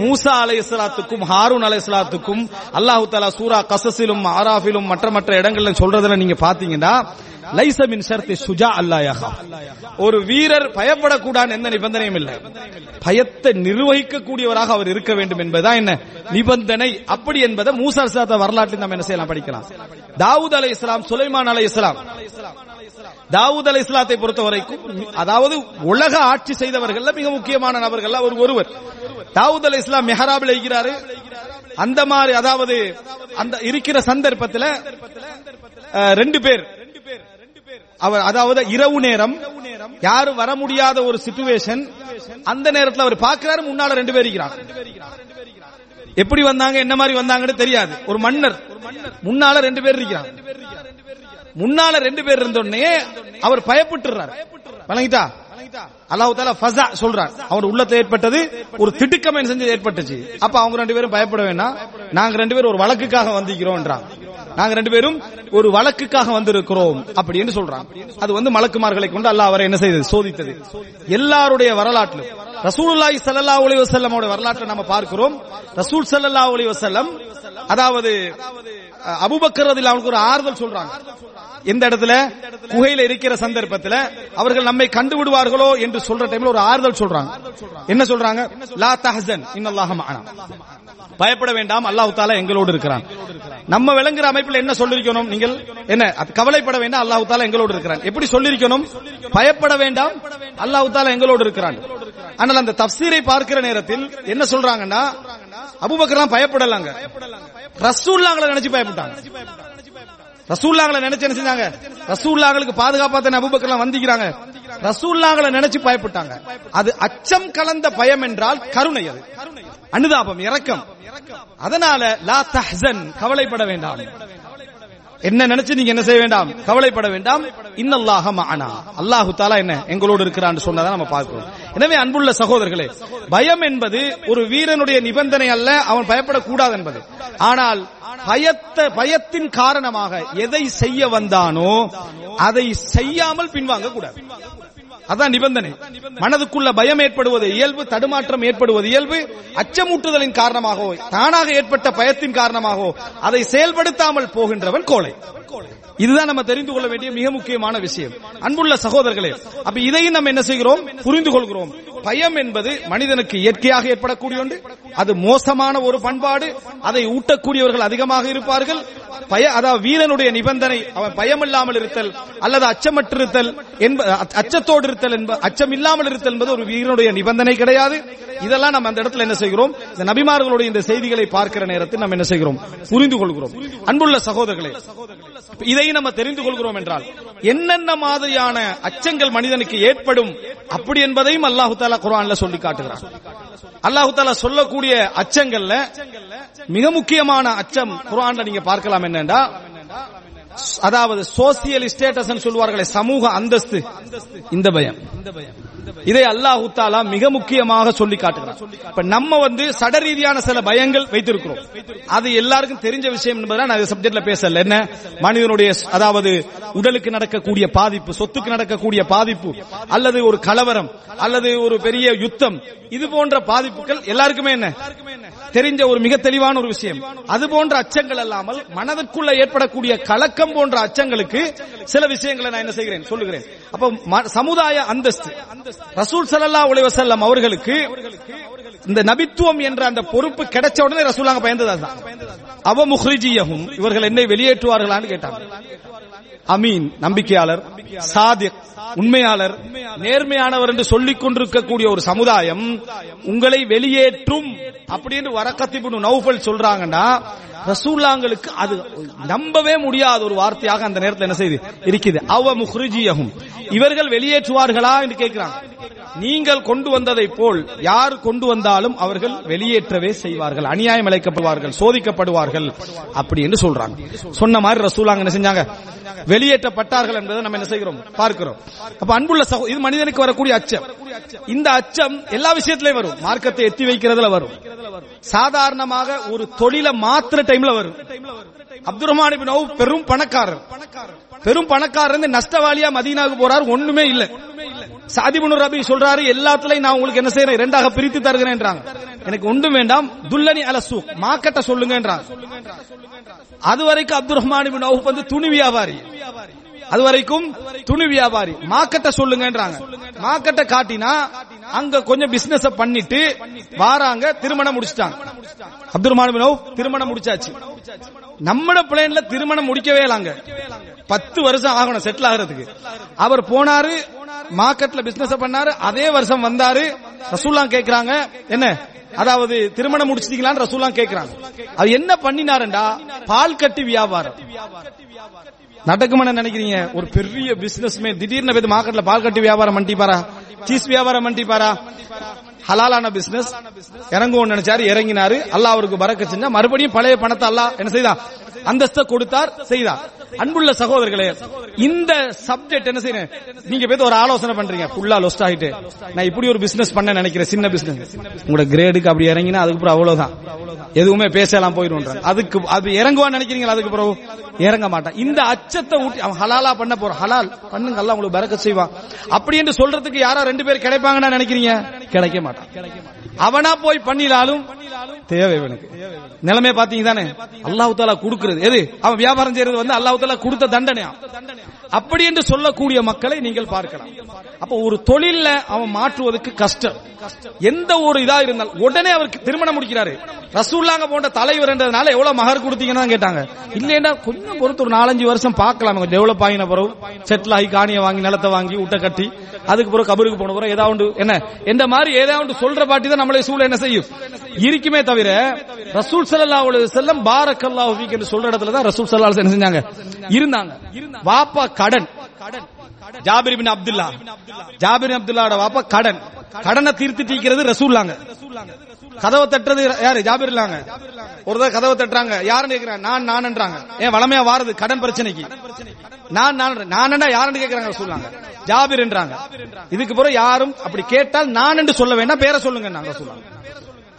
மூசா அலைஹிஸ்ஸலாத்துக்கும் ஹாரூன் அலைஹிஸ்ஸலாத்துக்கும் அல்லாஹ் தஆலா சூரா கஸஸிலும் ஆராஃபிலும் மற்ற மற்ற இடங்கள்ல சொல்றதுல நீங்க பாத்தீங்கன்னா லைஸ மின் ஷர்தி சுஜா அல்லா யஹாஃப், ஒரு வீரர் பயப்படக்கூடாது எந்த நிபந்தனையும் இல்லை, பயத்தை நிர்வகிக்க கூடியவராக அவர் இருக்க வேண்டும் என்பதுதான் என்ன நிபந்தனை. அப்படி என்பதை மூசா அலைஹிஸ்ஸலாத்து வரலாற்றில் நம்ம என்ன செய்யலாம் படிக்கலாம். தாவூத் அலைஹிஸ்ஸலாம், சுலைமான் அலைஹிஸ்ஸலாம், தாவூத் அலைஹிஸ்ஸலாத்தை பொறுத்த வரைக்கும் அதாவது உலக ஆட்சி செய்தவர்கள் மிக முக்கியமான நபர்கள் ஒரு ஒருவர். தாவூத் அலைஹிஸ்ஸலாம் மிஹ்ராபில் இருக்கிறாரு. அந்த மாதிரி அதாவது அந்த இருக்கிற சந்தர்ப்பத்தில் ரெண்டு பேர் அவர் அதாவது இரவு நேரம் யாரும் வர முடியாத ஒரு சிச்சுவேஷன். அந்த நேரத்தில் அவர் பார்க்கிறாரு, முன்னால ரெண்டு பேர் இருக்கிறாங்க. எப்படி வந்தாங்க, என்ன மாதிரி வந்தாங்கன்னு தெரியாது. ஒரு மன்னர் முன்னால ரெண்டு பேர் இருக்கிறாங்க. முன்னால ரெண்டு பேர் இருந்தோடனே அவர் பயப்பட்டுறாரு. வணங்கிட்டா அல்லாஹ் தஆலா ஃபஸா சொல்றார். அவர் உள்ளத்துல ஏற்பட்டது ஒரு திடுக்கம் செஞ்சு ஏற்பட்டுச்சு. அப்ப அவங்க ரெண்டு பேரும் பயப்பட வேண்டாம், நாங்க ரெண்டு பேரும் ஒரு வழக்குக்காக வந்திருக்கிறோம்ன்றான். நாங்க ரெண்டு பேரும் ஒரு வழக்குக்காக வந்திருக்கிறோம் அப்படின்னு சொல்றான். அது வந்து மலக்குமார்களை கொண்டு அல்லாஹ் அவரை என்ன செய்தது, சோதித்தது. எல்லாருடைய வரலாற்றிலும் ரசூலுல்லாஹி ஸல்லல்லாஹு அலைஹி வஸல்லம் உடைய வரலாற்றை நம்ம பார்க்கிறோம். ரசூல் ஸல்லல்லாஹு அலைஹி வஸல்லம் அதாவது அபூபக்கர் ரலியல்லாஹு அன்ஹு ஒரு ஆறுதல் சொல்றாங்க. இந்த இடத்துல குகையில இருக்கிற சந்தர்ப்பத்தில் அவர்கள் நம்மை கண்டுவிடுவார்களோ என்று சொல்ற டைம்ல ஒரு ஆறுதல் சொல்றாங்க. என்ன சொல்றாங்க, லா தஹ்சன் இன்னல்லாஹ மஅனா, பயப்பட வேண்டாம், அல்லாஹ் தஆலா எங்களோடு இருக்கிறான். நம்ம விளங்குற அமைப்பில் என்ன சொல்லிருக்கணும், நீங்கள் என்ன கவலைப்பட வேண்டாம், அல்லாஹ் தஆலா எங்களோடு இருக்கிறான். எப்படி சொல்லிருக்கணும், பயப்பட வேண்டாம், அல்லாஹ் தஆலா எங்களோடு இருக்கிறான். ஆனால் அந்த தஃப்சீரை பார்க்கிற நேரத்தில் என்ன சொல்றாங்கன்னா, அபூபக்கர்லாம் பயப்படலாங்க, ரசூலுல்லாஹ்ங்களை நினைச்சு பயப்பட்டாங்க. ரசூலுல்லாஹ்ங்களை நினைச்சு என்ன செஞ்சாங்க, ரசூலுல்லாஹ்களுக்கு பாதுகாப்பா தான அபூபக்கர்லாம் வந்திருக்காங்க. ரசூலுல்லாஹ்களை நினைச்சு பயப்பட்டாங்க. அது அச்சம் கலந்த பயம் என்றால் கருணை, அது அனுதாபம், இரக்கம். அதனால லா தஹ்சன், கவலைப்பட வேண்டாம். என்ன நினைச்சு நீங்க என்ன செய்ய வேண்டாம், கவலைப்பட வேண்டாம். இன்னல்லாஹ மஅனா, அல்லாஹ் தஆலா என்ன எங்களோடு இருக்கிறான்னு சொன்னதை நம்ம பார்க்கிறோம். எனவே அன்புள்ள சகோதரர்களே, பயம் என்பது ஒரு வீரனுடைய நிபந்தனை அல்ல, அவன் பயப்படக்கூடாது என்பது. ஆனால் பயத்த பயத்தின் காரணமாக எதை செய்ய வந்தானோ அதை செய்யாமல் பின்வாங்க கூடாது. அதான் நிபந்தனை. மனதுக்குள்ள பயம் ஏற்படுவது இயல்பு, தடுமாற்றம் ஏற்படுவது இயல்பு. அச்சமூட்டுதலின் காரணமாகவோ தானாக ஏற்பட்ட பயத்தின் காரணமாகவோ அதை செயல்படுத்தாமல் போகின்றவன் கோழை. இதுதான் நம்ம தெரிந்து கொள்ள வேண்டிய மிக முக்கியமான விஷயம். அன்புள்ள சகோதரர்களே, அப்ப இதையும் நம்ம என்ன செய்கிறோம், புரிந்து கொள்கிறோம். பயம் என்பது மனிதனுக்கு இயற்கையாக ஏற்படக்கூடிய ஒன்று. அது மோசமான ஒரு பண்பாடு. அதை ஊட்டக்கூடியவர்கள் அதிகமாக இருப்பார்கள். அதாவது வீரனுடைய நிபந்தனை அவன் பயமில்லாமல் இருத்தல் அல்லது அச்சமற்றிருத்தல் என்பது, அச்சத்தோடு இருத்தல் என்பது, அச்சம் இல்லாமல் இருத்தல் என்பது ஒரு வீரனுடைய நிபந்தனை கிடையாது. இதெல்லாம் நம்ம அந்த இடத்துல என்ன செய்கிறோம், இந்த நபிமார்களுடைய இந்த செய்திகளை பார்க்கிற நேரத்தில் நம்ம என்ன செய்கிறோம், புரிந்து கொள்கிறோம். அன்புள்ள சகோதரர்களே, இதை நம்ம தெரிந்து கொள்கிறோம் என்றால் என்னென்ன மாதிரியான அச்சங்கள் மனிதனுக்கு ஏற்படும் அப்படி என்பதையும் அல்லாஹ் தஆலா குர்ஆன்ல சொல்லி காட்டுகிறான். அல்லாஹ் தஆலா சொல்லக்கூடிய அச்சங்கள்ல மிக முக்கியமான அச்சம் குர்ஆன்ல நீங்க பார்க்கலாம். என்னன்னா, அதாவது சோசியல் ஸ்டேட்டஸ் சொல்லுவார்களே, சமூக அந்தஸ்து, இந்த பயம். இதை அல்லாஹ் தஆலா மிக முக்கியமாக சொல்லி காட்டுகிறார். இப்ப நம்ம வந்து சடரீதியான சில பயங்கள் வைத்திருக்கிறோம். அது எல்லாருக்கும் தெரிஞ்ச விஷயம் என்பதுதான். நான் இந்த சப்ஜெக்ட்ல பேசல. என்ன, மனிதனுடைய அதாவது உடலுக்கு நடக்கக்கூடிய பாதிப்பு, சொத்துக்கு நடக்கக்கூடிய பாதிப்பு, அல்லது ஒரு கலவரம் அல்லது ஒரு பெரிய யுத்தம், இது போன்ற பாதிப்புகள் எல்லாருக்குமே என்ன தெரிஞ்ச ஒரு மிக தெளிவான ஒரு விஷயம். அது போன்ற அச்சங்கள் அல்லாமல் மனதிற்குள்ள ஏற்படக்கூடிய கலக்கம் போன்ற அச்சங்களுக்கு சில விஷயங்களை நான் என்ன செய்கிறேன், சொல்லுகிறேன். அப்ப சமுதாய அந்தஸ்து, ரசூல் ஸல்லல்லாஹு அலைஹி வஸல்லம் அவர்களுக்கு இந்த நபித்துவம் என்ற அந்த பொறுப்பு கிடைச்ச உடனே ரசூலுல்லாஹ் பயந்ததா, அவ முஹ்ரிஜியஹும், இவர்கள் என்னை வெளியேற்றுவார்களான்னு கேட்டாங்க. அமீன், நம்பிக்கையாளர், சாதிக், உண்மையாளர், நேர்மையானவர் என்று சொல்லிக் கொண்டிருக்கக்கூடிய ஒரு சமுதாயம் உங்களை வெளியேற்றும் அப்படின்னு வரக்கத் இப்னு நௌஃபல் சொல்றாங்கன்னா, ரசூலுல்லாஹ்களுக்கு அது நம்பவே முடியாத ஒரு வார்த்தையாக அந்த நேரத்தில் என்ன செய்து இருக்குது, அவ முஹ்ரிஜியஹும், இவர்கள் வெளியேற்றுவார்களா என்று கேட்கிறாங்க. நீங்கள் கொண்டு வந்ததை போல் யார் கொண்டு வந்தாலும் அவர்கள் வெளியேற்றவே செய்வார்கள், அநியாயம் இழைக்கப்படுவார்கள், சோதிக்கப்படுவார்கள் அப்படி என்று சொல்றாங்க. சொன்ன மாதிரி ரசூலுல்லாஹ் என்ன செஞ்சாங்க, வெளியேற்றப்பட்டார்கள் என்பதை நம்ம என்ன செய்கிறோம், பார்க்கிறோம். அப்ப அன்புள்ள சகோ, இது மனிதனுக்கு வரக்கூடிய அச்சம். இந்த அச்சம் எல்லா விஷயத்திலயும் வரும். மார்க்கத்தை எத்தி வைக்கிறதுல வரும், சாதாரணமாக ஒரு தொழில மாத்திர டைம்ல வரும். அப்துல் ரஹ்மான் இப்னு அவ்ஃப் பெரும் பணக்காரர், பெரும் பணக்காரர், நஷ்டவாளியா மதீனாவுக்கு போறாரு, ஒண்ணுமே இல்ல. சாதி இப்னு ரபி சொல்றாரு, எல்லாத்துலயும் நான் உங்களுக்கு என்ன செய்யறேன், இரண்டாக பிரித்து தருகிறேன்றாங்க. எனக்கு ஒன்றும் வேண்டாம், துல்லனி அல சூக், மார்க்கெட்ட சொல்லுங்கன்றாங்க. அது வரைக்கும் அப்துல் ரஹ்மான் இப்னு அவ்ஃப் வந்து துணி வியாபாரி, அது வரைக்கும் துணி வியாபாரி. மார்க்கெட்ட சொல்லுங்கன்றாங்க, மார்க்கெட்ட காட்டினா அங்க கொஞ்சம் பிசினஸ் பண்ணிட்டு வாராங்க, திருமணம் முடிச்சிட்டாங்க. அப்துல் ரஹ்மான் இப்னு அவ்ஃப் திருமணம் முடிச்சாச்சு. நம்மட பிளேன்ல திருமணம் முடிக்கவே இல்லங்க, பத்து வருஷம் ஆகணும் செட்டில் ஆகிறதுக்கு. அவர் போனாரு, மார்க்கெட்ல பிசினஸ் பண்ணாரு, அதே வருஷம் வந்தாரு. ரசூலுல்லாஹ் கேக்குறாங்க, என்ன அதாவது திருமணம் முடிச்சிட்டீங்களான்னு ரசூலுல்லாஹ் கேக்குறாங்க. அது என்ன பண்ணினாருண்டா, பால் கட்டி வியாபாரம். நடக்குமான நினைக்கிறீங்க? ஒரு பெரிய பிசினஸ் மேன் திடீர்னு போய் மார்க்கெட்ல பால் கட்டி வியாபாரம் பண்ணிப்பாரா, சீஸ் வியாபாரம் பண்ணிப்பாரா? ஹலாலான பிசினஸ் இறங்குவோம் நினைச்சாரு, இறங்கினாரு. அல்லாஹ் அவருக்கு பரக்கத் செஞ்சா மறுபடியும் பழைய பணத்தை அல்லாஹ் என்ன செய்தார்? அந்தஸ்தை கொடுத்தார், செய்தார். அன்புள்ள சகோதரர்களே, இந்த சப்ஜெக்ட் என்ன செய்யறேன், நீங்க போய் ஒரு ஆலோசனை பண்றீங்க, ஃபுல்லா லொஸ்ட் ஆகிட்டு நான் இப்படி ஒரு பிசினஸ் பண்ண நினைக்கிறேன், சின்ன பிசினஸ், உங்களோட கிரேடுக்கு அப்படி இறங்கினா அதுக்கப்புறம் அவ்வளவுதான், எதுவுமே பேசலாம் போயிடும். அதுக்கு அது இறங்குவான்னு நினைக்கிறீங்களா? அதுக்கு பிறகு இறங்க மாட்டான். இந்த அச்சத்தை ஊட்டி அவன் ஹலாலா பண்ண போறான். ஹலால் பண்ணுங்க, அல்லாஹ் உங்களுக்கு பரக்கத் செய்வான். அப்படி என்று சொல்றதுக்கு யாரா ரெண்டு பேர் கிடைப்பாங்கன்னா நினைக்கிறீங்க? கிடைக்க மாட்டான். அவனா போய் பண்ணினாலும் தேவை இவனுக்கு. நிலைமை பாத்தீங்க தானே, அல்லாஹ் தஆலா கொடுக்கிறது எது? அவன் வியாபாரம் செய்யறது வந்து அல்லாஹ் தஆலா கொடுத்த தண்டனையா? அப்படி என்று சொல்லக்கூடிய மக்களை நீங்கள் பார்க்கலாம். அப்ப ஒரு தொழில அவன் மாற்றுவதற்கு கஷ்டம். எந்த ஒரு இதா இருந்தால் உடனே அவருக்கு திருமணம் முடிக்கிறாரு. ரசூலுல்லாஹ் போன்ற தலைவர் என்றதுனால எவ்வளவு மகர் கொடுத்தீங்கன்னா கேட்டாங்க. இல்லையா, கொஞ்சம் பொறுத்து ஒரு நாலஞ்சு வருஷம் பார்க்கலாம், டெவலப் ஆகின பிறகு செட்டில் ஆகி காணியை வாங்கி நிலத்தை வாங்கி விட்ட கட்டி அதுக்கு பிறகு கபருக்கு போன பிறகு ஏதாவது என்ன எந்த மாதிரி ஏதாவது சொல்ற பாட்டி தான் நம்மளே சூழல் என்ன செய்யும் இருக்குமே தவிர, ரசூல் ஸல்லல்லாஹு அலைஹி வஸல்லம் பாரக்கல்லாஹு ஃபீக் என்று சொல்ற இடத்துல தான் ரசூல் ஸல்லல்லாஹு அலைஹி வஸல்லம் இருந்தாங்க. வாப்பா கடன், ஜாபிர் இப்னு அப்துல்லா, ஜாபிர் இப்னு அப்துல்லாவோட வாப்பா கடன், கடனை தீர்த்து தீக்கிறது ரசூலுல்லாஹ். கதவை தட்டுறது யாரு? ஜாபிர். ஒரு தடவை கதவை தட்டுறாங்க, யாருன்னு கேக்குறாங்க, நான் நான்ன்றாங்க. ஏன் வளமையா வாரது கடன் பிரச்சனைக்கு? நான் நான்ன்னா யாருன்னு கேக்குறாங்க ரசூலுல்லாஹ், ஜாபிர்ன்றாங்க. இதுக்கு பிறகு யாரும் அப்படி கேட்டால் நான் என்று சொல்ல வேண்டாம், பேரை சொல்லுங்க ரசூலுல்லாஹ்.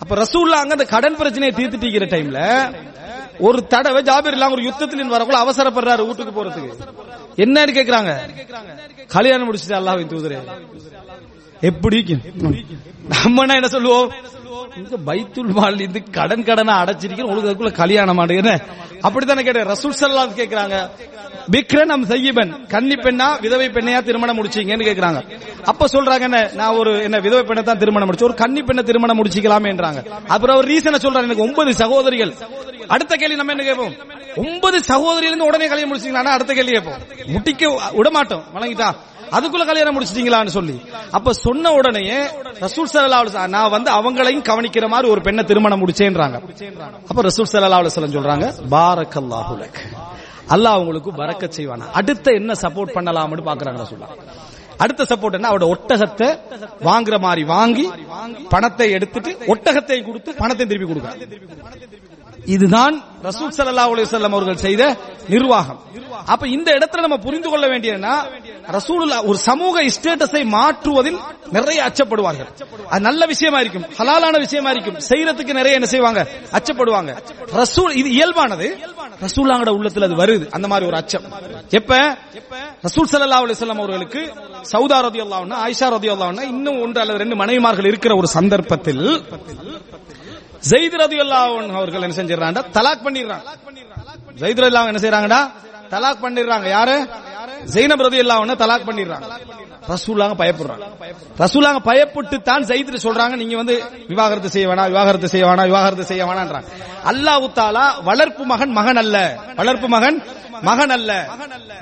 அப்ப ரசூலுல்லாஹ் அந்த கடன் பிரச்சனையை தீர்த்து தீக்கிற டைம்ல ஒரு தடவை ஜாபிர்லாம் ஒரு யுத்தத்திலின் வரக்குள்ள அவசரப்படுறாரு வீட்டுக்கு போறதுக்கு. என்னன்னு கேக்குறாங்க, கல்யாணம் முடிச்சுட்டு அல்லாஹ்வின் தூதரே, எப்படி நம்ம என்ன சொல்லுவோம், பைத்துல் மால் இது கடன் கடனை அடைச்சிருக்கேன், உங்களுக்கு அதுக்குள்ள கல்யாணம் ஆடுங்க அப்படித்தானே கேட்டேன். ரசூல் ஸல்லல்லாஹு அலைஹி கேக்குறாங்க, பிக்ரன் அம் சையீபன், கன்னி பெண்ணா விதவை பெண்ணையா திருமணம் முடிச்சீங்கன்னு கேக்குறாங்க. அப்ப சொல்றாங்க, என்ன நான் ஒரு என்ன விதவை பெண்ணை தான் திருமணம் முடிச்சு, ஒரு கன்னி பெண்ணை திருமணம் முடிச்சிக்கலாமேன்றாங்க. அப்புறம் ஒரு ரீசனை சொல்றாங்க, எனக்கு ஒன்பது சகோதரிகள். அடுத்த கேள்வி நம்ம என்ன கேட்போம், ஒன்பது சகோதரியிலிருந்து உடனே கல்யாணம் முடிச்சிங்களா? அடுத்த கேள்வி கேட்போம், முட்டிக்க விடமாட்டோம், வழங்கிட்டா அதுக்குள்ள கல்யாணம் முடிச்சிட்டீங்களான்னு சொல்லி. அப்ப சொன்ன உடனே ரசூல் ஸல்லல்லாஹு அலைஹி வஸல்லம் நான் வந்து அவங்களையும் கவனிக்கிற மாதிரி ஒரு பெண்ணை திருமணம் முடிச்சேன்றாங்க. அப்ப ரசூல் ஸல்லல்லாஹு அலைஹி வஸல்லம் சொல்றாங்க, பாரக்கல்லாஹு லக், அல்லாஹ் உங்களுக்கு பரக்கத் செய்வானா. அடுத்து என்ன சப்போர்ட் பண்ணலாம்னு பாக்குறாங்க ரசூலுல்லாஹ். அடுத்த சப்போர்ட் என்ன, அவரோட ஒட்டகத்தை வாங்குற மாதிரி வாங்கி பணத்தை எடுத்துட்டு ஒட்டகத்தை கொடுத்து பணத்தை திருப்பி கொடுக்க. இதுதான் ரசூல் ஸல்லல்லாஹு அலைஹி வஸல்லம் அவர்கள் செய்த நிர்வாகம். அப்ப இந்த இடத்துல நம்ம புரிந்து கொள்ள வேண்டியதுன்னா, ரசூலுல்லாஹ் ஒரு சமூக ஸ்டேட்டஸை மாற்றுவதில் நிறைய அச்சப்படுவார்கள். அது நல்ல விஷயமா இருக்கும், ஹலாலான விஷயமா இருக்கும், செய்யறதுக்கு நிறைய என்ன செய்வாங்க, அச்சப்படுவாங்க. ரசூல் இது இயல்பானது, ரசூலுல்லாஹ்வோட உள்ளத்துல அது வருது, அந்த மாதிரி ஒரு அச்சம். எப்ப ரசூல் ஸல்லல்லாஹு அலைஹி வஸல்லம் அவர்களுக்கு சௌதா ரலியல்லாஹு அன்ஹா, ஆயிஷா ரலியல்லாஹு அன்ஹா இன்னும் ஒன்று அல்லது ரெண்டு மனைவிமார்கள் இருக்கிற ஒரு சந்தர்ப்பத்தில் ஜெயித் ரலியல்லாஹு அன்ஹு அவர்கள் என்ன செஞ்சிராங்கடா, தலாக் பண்ணிடுறாங்க. ஜெயித் ரலியல்லாஹு என்ன செய்றாங்கடா, தலாக் பண்ணிடுறாங்க. யாரு? ஸைனப் ரலியல்லாஹு அன்ஹா தலாக் பண்ணிடுறாங்க. ரசூலுல்லாஹ் பயப்படுறாங்க. ரசூலுல்லாஹ் பயப்பட்டு தான் ஜெயித் சொல்றாங்க, நீங்க வந்து விவாகரத்து செய்ய வேணாம், விவாகரத்து செய்ய வேணாம், விவாகரத்து செய்ய வேணாம்ன்றாங்க. அல்லாஹ் தஆலா வளர்ப்பு மகன் மகன் அல்ல, வளர்ப்பு மகன் மகன் அல்ல,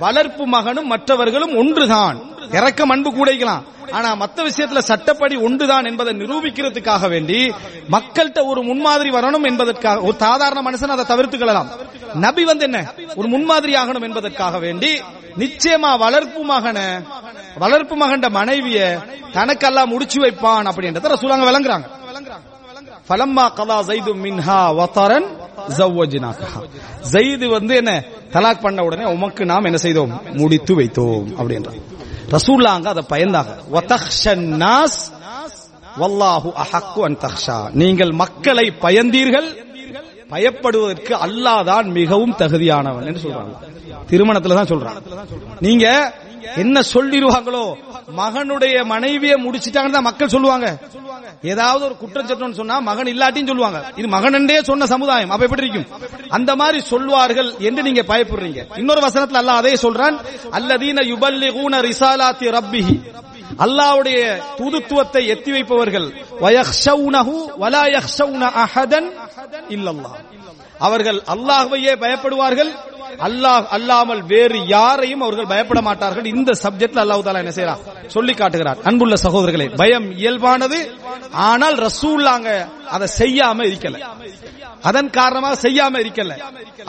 வளர்ப்பு மகனும் மற்றவர்களும் ஒன்றுதான். இறக்கம் அன்பு கூடைக்கலாம், ஆனா மற்ற விஷயத்துல சட்டப்படி ஒன்றுதான் என்பதை நிரூபிக்கிறதுக்காக வேண்டி மக்கள்கிட்ட ஒரு முன்மாதிரி வரணும் என்பதற்காக, ஒரு சாதாரண மனுஷன் அதை தவிர்த்துக்கலாம், நபி வந்து என்ன ஒரு முன்மாதிரி ஆகணும் என்பதற்காக வேண்டி நிச்சயமா வளர்ப்பு மகன வளர்ப்பு மகண்ட மனைவிய தனக்கெல்லாம் முடிச்சு வைப்பான் அப்படின்றத ரசூலுல்லாஹ் விளங்குறாங்க. ஃபலம்மா கலா ஸைது மின்ஹா வதரன் ஜவ்ஜனாகா, ஸைது வந்து என்ன தலாக் பண்ண உடனே உமக்கு நாம் என்ன செய்தோம், முடித்து வைத்தோம் அப்படின்றாங்க. ரசூலுல்லாஹ் அதை பயந்தாங்க. வதக்ஷன் நாஸ் வல்லாஹு அஹக்கு அன் தக்ஷா, நீங்கள் மக்களை பயந்தீர்கள், பயப்படுவதற்கு அல்லாஹ் தான் மிகவும் தகுதியானவன் என்று சொல்றாங்க. திருமணத்துல தான் சொல்றாங்க, நீங்க என்ன சொல்லிடுவாங்களோ, மகனுடைய மனைவியை முடிச்சிட்டாங்க மக்கள் சொல்லுவாங்க, ஏதாவது ஒரு குற்றம் சட்டம் சொன்னா மகன் இல்லாட்டின்னு சொல்லுவாங்க, இது மகன் என்றே சொன்ன சமுதாயம், அப்ப எப்படி இருக்கும், அந்த மாதிரி சொல்வார்கள் என்று நீங்க பயப்படுறீங்க. இன்னொரு வசனத்துல அல்லாஹ் அதே சொல்றான், அல்லதீன யுபல்லிகூன ரிசாலாத்தி ரப்பிஹி, அல்லாஹ்வுடைய தூதுத்துவத்தை எத்தி வைப்பவர்கள், வயக்ஷௌனஹு வலா யக்ஷௌன அஹதன் இல்லல்லாஹ், அவர்கள் அல்லாஹ்வையே பயப்படுவார்கள், அல்லாஹ் அல்லாமல் வேறு யாரையும் அவர்கள் பயப்பட மாட்டார்கள். இந்த சப்ஜெக்ட்ல அல்லாஹ் தஆலா என்ன செய்றார், சொல்லி காட்டுகிறார். அன்புள்ள சகோதரர்களே, பயம் இயல்பானது, ஆனால் ரசூலுல்லாஹ் அதை செய்யாம இருக்கல, அதன் காரணமாக செய்யாம இருக்கல.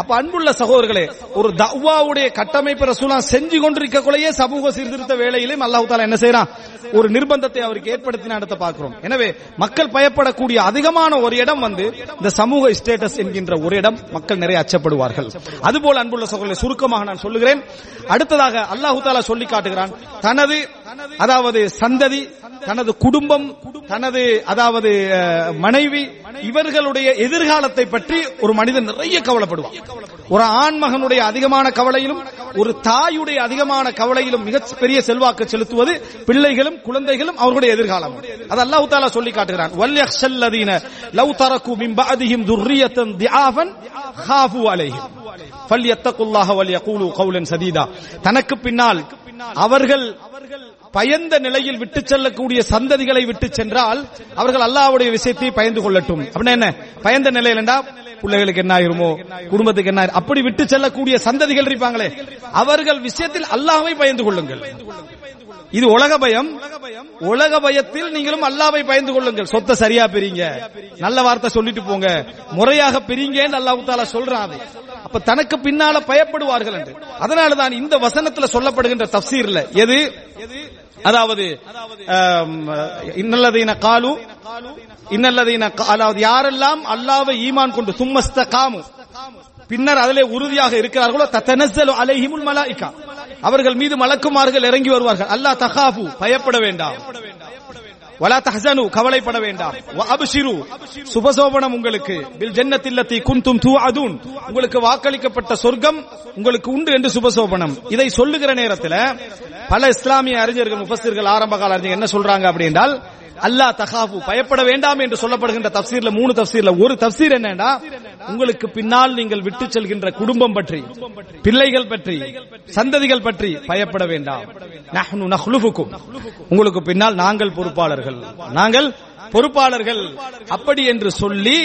அப்ப அன்புள்ள சகோதரர்களே, ஒரு தவ்வாவுடைய கட்டமைப்பு ரசூலா செஞ்சு கொண்டிருக்க கூடிய சமூக சீர்திருத்த வேளையிலும் அல்லாஹ் தஆலா என்ன செய்யறான், ஒரு நிர்பந்தத்தை அவருக்கு ஏற்படுத்தின இடத்தை பார்க்கிறோம். எனவே மக்கள் பயப்படக்கூடிய அதிகமான ஒரு இடம் வந்து இந்த சமூக ஸ்டேட்டஸ் என்கின்ற ஒரு இடம், மக்கள் நிறைய அச்சப்படுவார்கள். அதுபோல் அன்புள்ள சகோதரர்களை சுருக்கமாக நான் சொல்லுகிறேன். அடுத்ததாக அல்லாஹ் தஆலா சொல்லி காட்டுகிறான், தனது அதாவது சந்ததி, தனது குடும்பம், தனது அதாவது மனைவி, இவர்களுடைய எதிர்காலத்தை பற்றி ஒரு மனிதன் நிறைய கவலைப்படுவான். ஒரு ஆண்மகனுடைய அதிகமான கவலையிலும் ஒரு தாயுடைய அதிகமான கவலையிலும் மிகப்பெரிய செல்வாக்கு செலுத்துவது பிள்ளைகளும் குழந்தைகளும் அவர்களுடைய எதிர்காலம். அது அல்லாஹ் தஆலா சொல்லி காட்டுகிறான், வல்யஹ்ஷல் லதீன லவ் தரகு மின் பஅதிஹிம் துர்ரியத்தன் திஆஃபன் காஃபு அலைஹிம் ஃபல்யத்தகுல்லாஹ வல்யகூலு கௌலன் சதீதா. தனக்கு பின்னால் அவர்கள் பயந்த நிலையில் விட்டு செல்லக்கூடிய சந்ததிகளை விட்டு சென்றால் அவர்கள் அல்லாஹ்வுடைய விஷயத்தை பயந்து கொள்ளட்டும். அப்படின்னா என்ன பயந்த நிலையில் என்றா, பிள்ளைகளுக்கு என்ன ஆயிருமோ, குடும்பத்துக்கு என்ன ஆயிரும், அப்படி விட்டு செல்லக்கூடிய சந்ததிகள் இருப்பாங்களே அவர்கள் விஷயத்தில் அல்லாஹ்வை பயந்து கொள்ளுங்கள். இது உலக பயம். உலக பயத்தில் நீங்களும் அல்லாஹ்வை பயந்து கொள்ளுங்கள். சொத்தை சரியா பிரிங்க, நல்ல வார்த்தை சொல்லிட்டு போங்க, முறையாக பிரிங்கன்னு அல்லாஹ் தஆலா சொல்றாங்க. அப்ப தனக்கு பின்னால பயப்படுவார்கள் என்று. அதனாலதான் இந்த வசனத்துல சொல்லப்படுகின்ற தஃப்சீர்ல எது அதாவது இன்னல்லதீன காலு இன்னல்லதீன அதாவது யாரெல்லாம் அல்லாஹ்வை ஈமான் கொண்டு சும்மஸ்தகாமு பின்னர் அதிலே உறுதியாக இருக்கிறார்களோ தத்தனஸ்ஸலு அலைஹிமுல் மலாயிகா அவர்கள் மீது மலக்குமார்கள் இறங்கி வருவார்கள். அல்லா தகாஃபு பயப்பட வேண்டாம், வலா தஹ்சனு கவலைப்பட வேண்டாம், வஅப்ஷிரு சுபசோபனம் உங்களுக்கு, பில் ஜன்னத்தில்லதி குன்தும் துஅதுன் உங்களுக்கு வாக்களிக்கப்பட்ட சொர்க்கம் உங்களுக்கு உண்டு என்று சுபசோபனம். இதை சொல்லுகிற நேரத்தில் பல இஸ்லாமிய அறிஞர்கள் முஃபஸ்ஸிர்கள் ஆரம்ப கால அறிஞர்கள் என்ன சொல்றாங்க அப்படின்றால் அல்லா தகாஃபு பயப்பட வேண்டாம் என்று சொல்லப்படுகின்ற தஃப்சீர்ல மூணு தஃப்சீர்ல ஒரு தஃப்சீர் என்னன்னா உங்களுக்கு பின்னால் நீங்கள் விட்டு செல்கின்ற குடும்பம் பற்றி, பிள்ளைகள் பற்றி, சந்ததிகள் பற்றி பயப்பட வேண்டாம். நஹ்னு நஹ்லுஃபுக்கும் உங்களுக்கு பின்னால் நாங்கள் பொறுப்பாளர்கள், நாங்கள் பொறுப்பாளர்கள் அப்படி என்று சொல்லி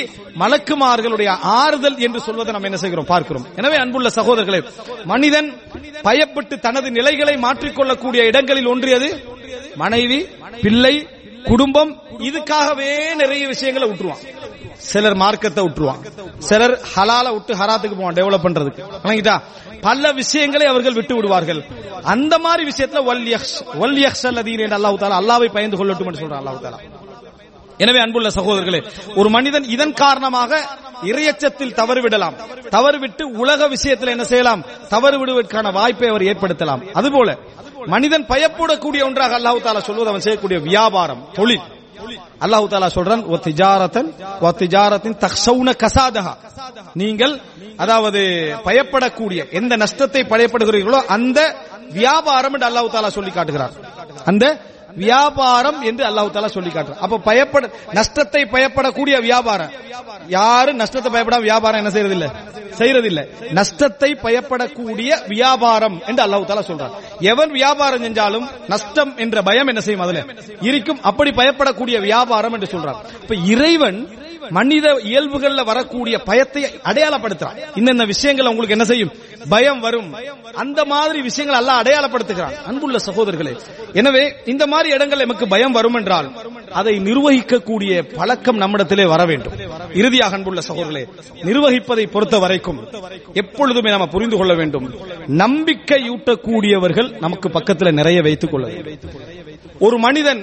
மலக்குமார்களுடைய ஆறுதல் என்று சொல்வதை நாம் என்ன செய்கிறோம் பார்க்கிறோம். எனவே அன்புள்ள சகோதரர்களே, மனிதன் பயப்பட்டு தனது நிலைகளை மாற்றிக்கொள்ளக்கூடிய இடங்களில் ஒன்றியது மனைவி, பிள்ளை, குடும்பம். இதுக்காகவே நிறைய விஷயங்களை விட்டுருவான். சிலர் மார்க்கத்தை விட்டுருவான், சிலர் ஹலால விட்டு ஹராத்துக்கு போவான் டெவலப் பண்றதுக்கு. பல விஷயங்களை அவர்கள் விட்டு விடுவார்கள். அந்த மாதிரி விஷயத்துல வல்யஹ்ஷ் வல்யஹ்ஷல் லதீன அல்லாஹ் தஆலா அல்லாஹ்வை பயந்து கொள்ளட்டும் என்று சொல்றான் அல்லாஹ் தஆலா. எனவே அன்புள்ள சகோதரர்களே, ஒரு மனிதன் இதன் காரணமாக இறையச்சத்தில் தவறுவிடலாம், தவறுவிட்டு உலக விஷயத்தில் என்ன செய்யலாம், தவறுவிடுவதற்கான வாய்ப்பை அவர் ஏற்படுத்தலாம். அதுபோல மனிதன் பயப்படக்கூடிய ஒன்றாக அல்லாஹ் தஆலா சொல்வது அவன் செய்யக்கூடிய வியாபாரம், தொழில். அல்லாஹ் தஆலா சொல்றான், வ திஜாரத்தன் வ திஜாரத்தின் தக்ஷௌன கசாதஹா நீங்கள் அதாவது பயப்படக்கூடிய எந்த நஷ்டத்தை பயப்படுகிறீர்களோ அந்த வியாபாரம் என்று அல்லாஹ் தஆலா சொல்லி காட்டுகிறார். அந்த வியாபாரம் என்று அல்லாஹ் தஆலா சொல்லி காட்டுறான். அப்ப பயப்பட நஷ்டத்தை பயப்படக்கூடிய வியாபாரம். யாரும் நஷ்டத்தை பயப்படாம வியாபாரம் என்ன செய்யறது இல்ல, செய்யறது இல்ல. நஷ்டத்தை பயப்படக்கூடிய வியாபாரம் என்று அல்லாஹ் தஆலா சொல்றான். எவன் வியாபாரம் செஞ்சாலும் நஷ்டம் என்ற பயம் என்ன செய்யும் அதுல இருக்கும். அப்படி பயப்படக்கூடிய வியாபாரம் என்று சொல்றான். இப்ப இறைவன் மனித இயல்புகள்ல வரக்கூடிய பயத்தை அடையாளப்படுத்துறான். இன்னென்ன விஷயங்கள் உங்களுக்கு என்ன செய்யும், பயம் வரும், அந்த மாதிரி விஷயங்கள் அல்லாஹ் அடையாளப்படுத்துகிறான் அன்புள்ள சகோதரர்களே. எனவே இந்த மாதிரி இடங்கள் நமக்கு பயம் வரும் என்றால் அதை நிர்வகிக்கக்கூடிய பழக்கம் நம்மிடத்திலே வர வேண்டும். இறுதியாக அன்புள்ள சகோதரர்களே, நிர்வகிப்பதை பொறுத்த வரைக்கும் எப்பொழுதுமே நாம் புரிந்து கொள்ள வேண்டும், நம்பிக்கையூட்டக்கூடியவர்கள் நமக்கு பக்கத்தில் நிறைய வைத்துக் கொள்ள வேண்டும். ஒரு மனிதன்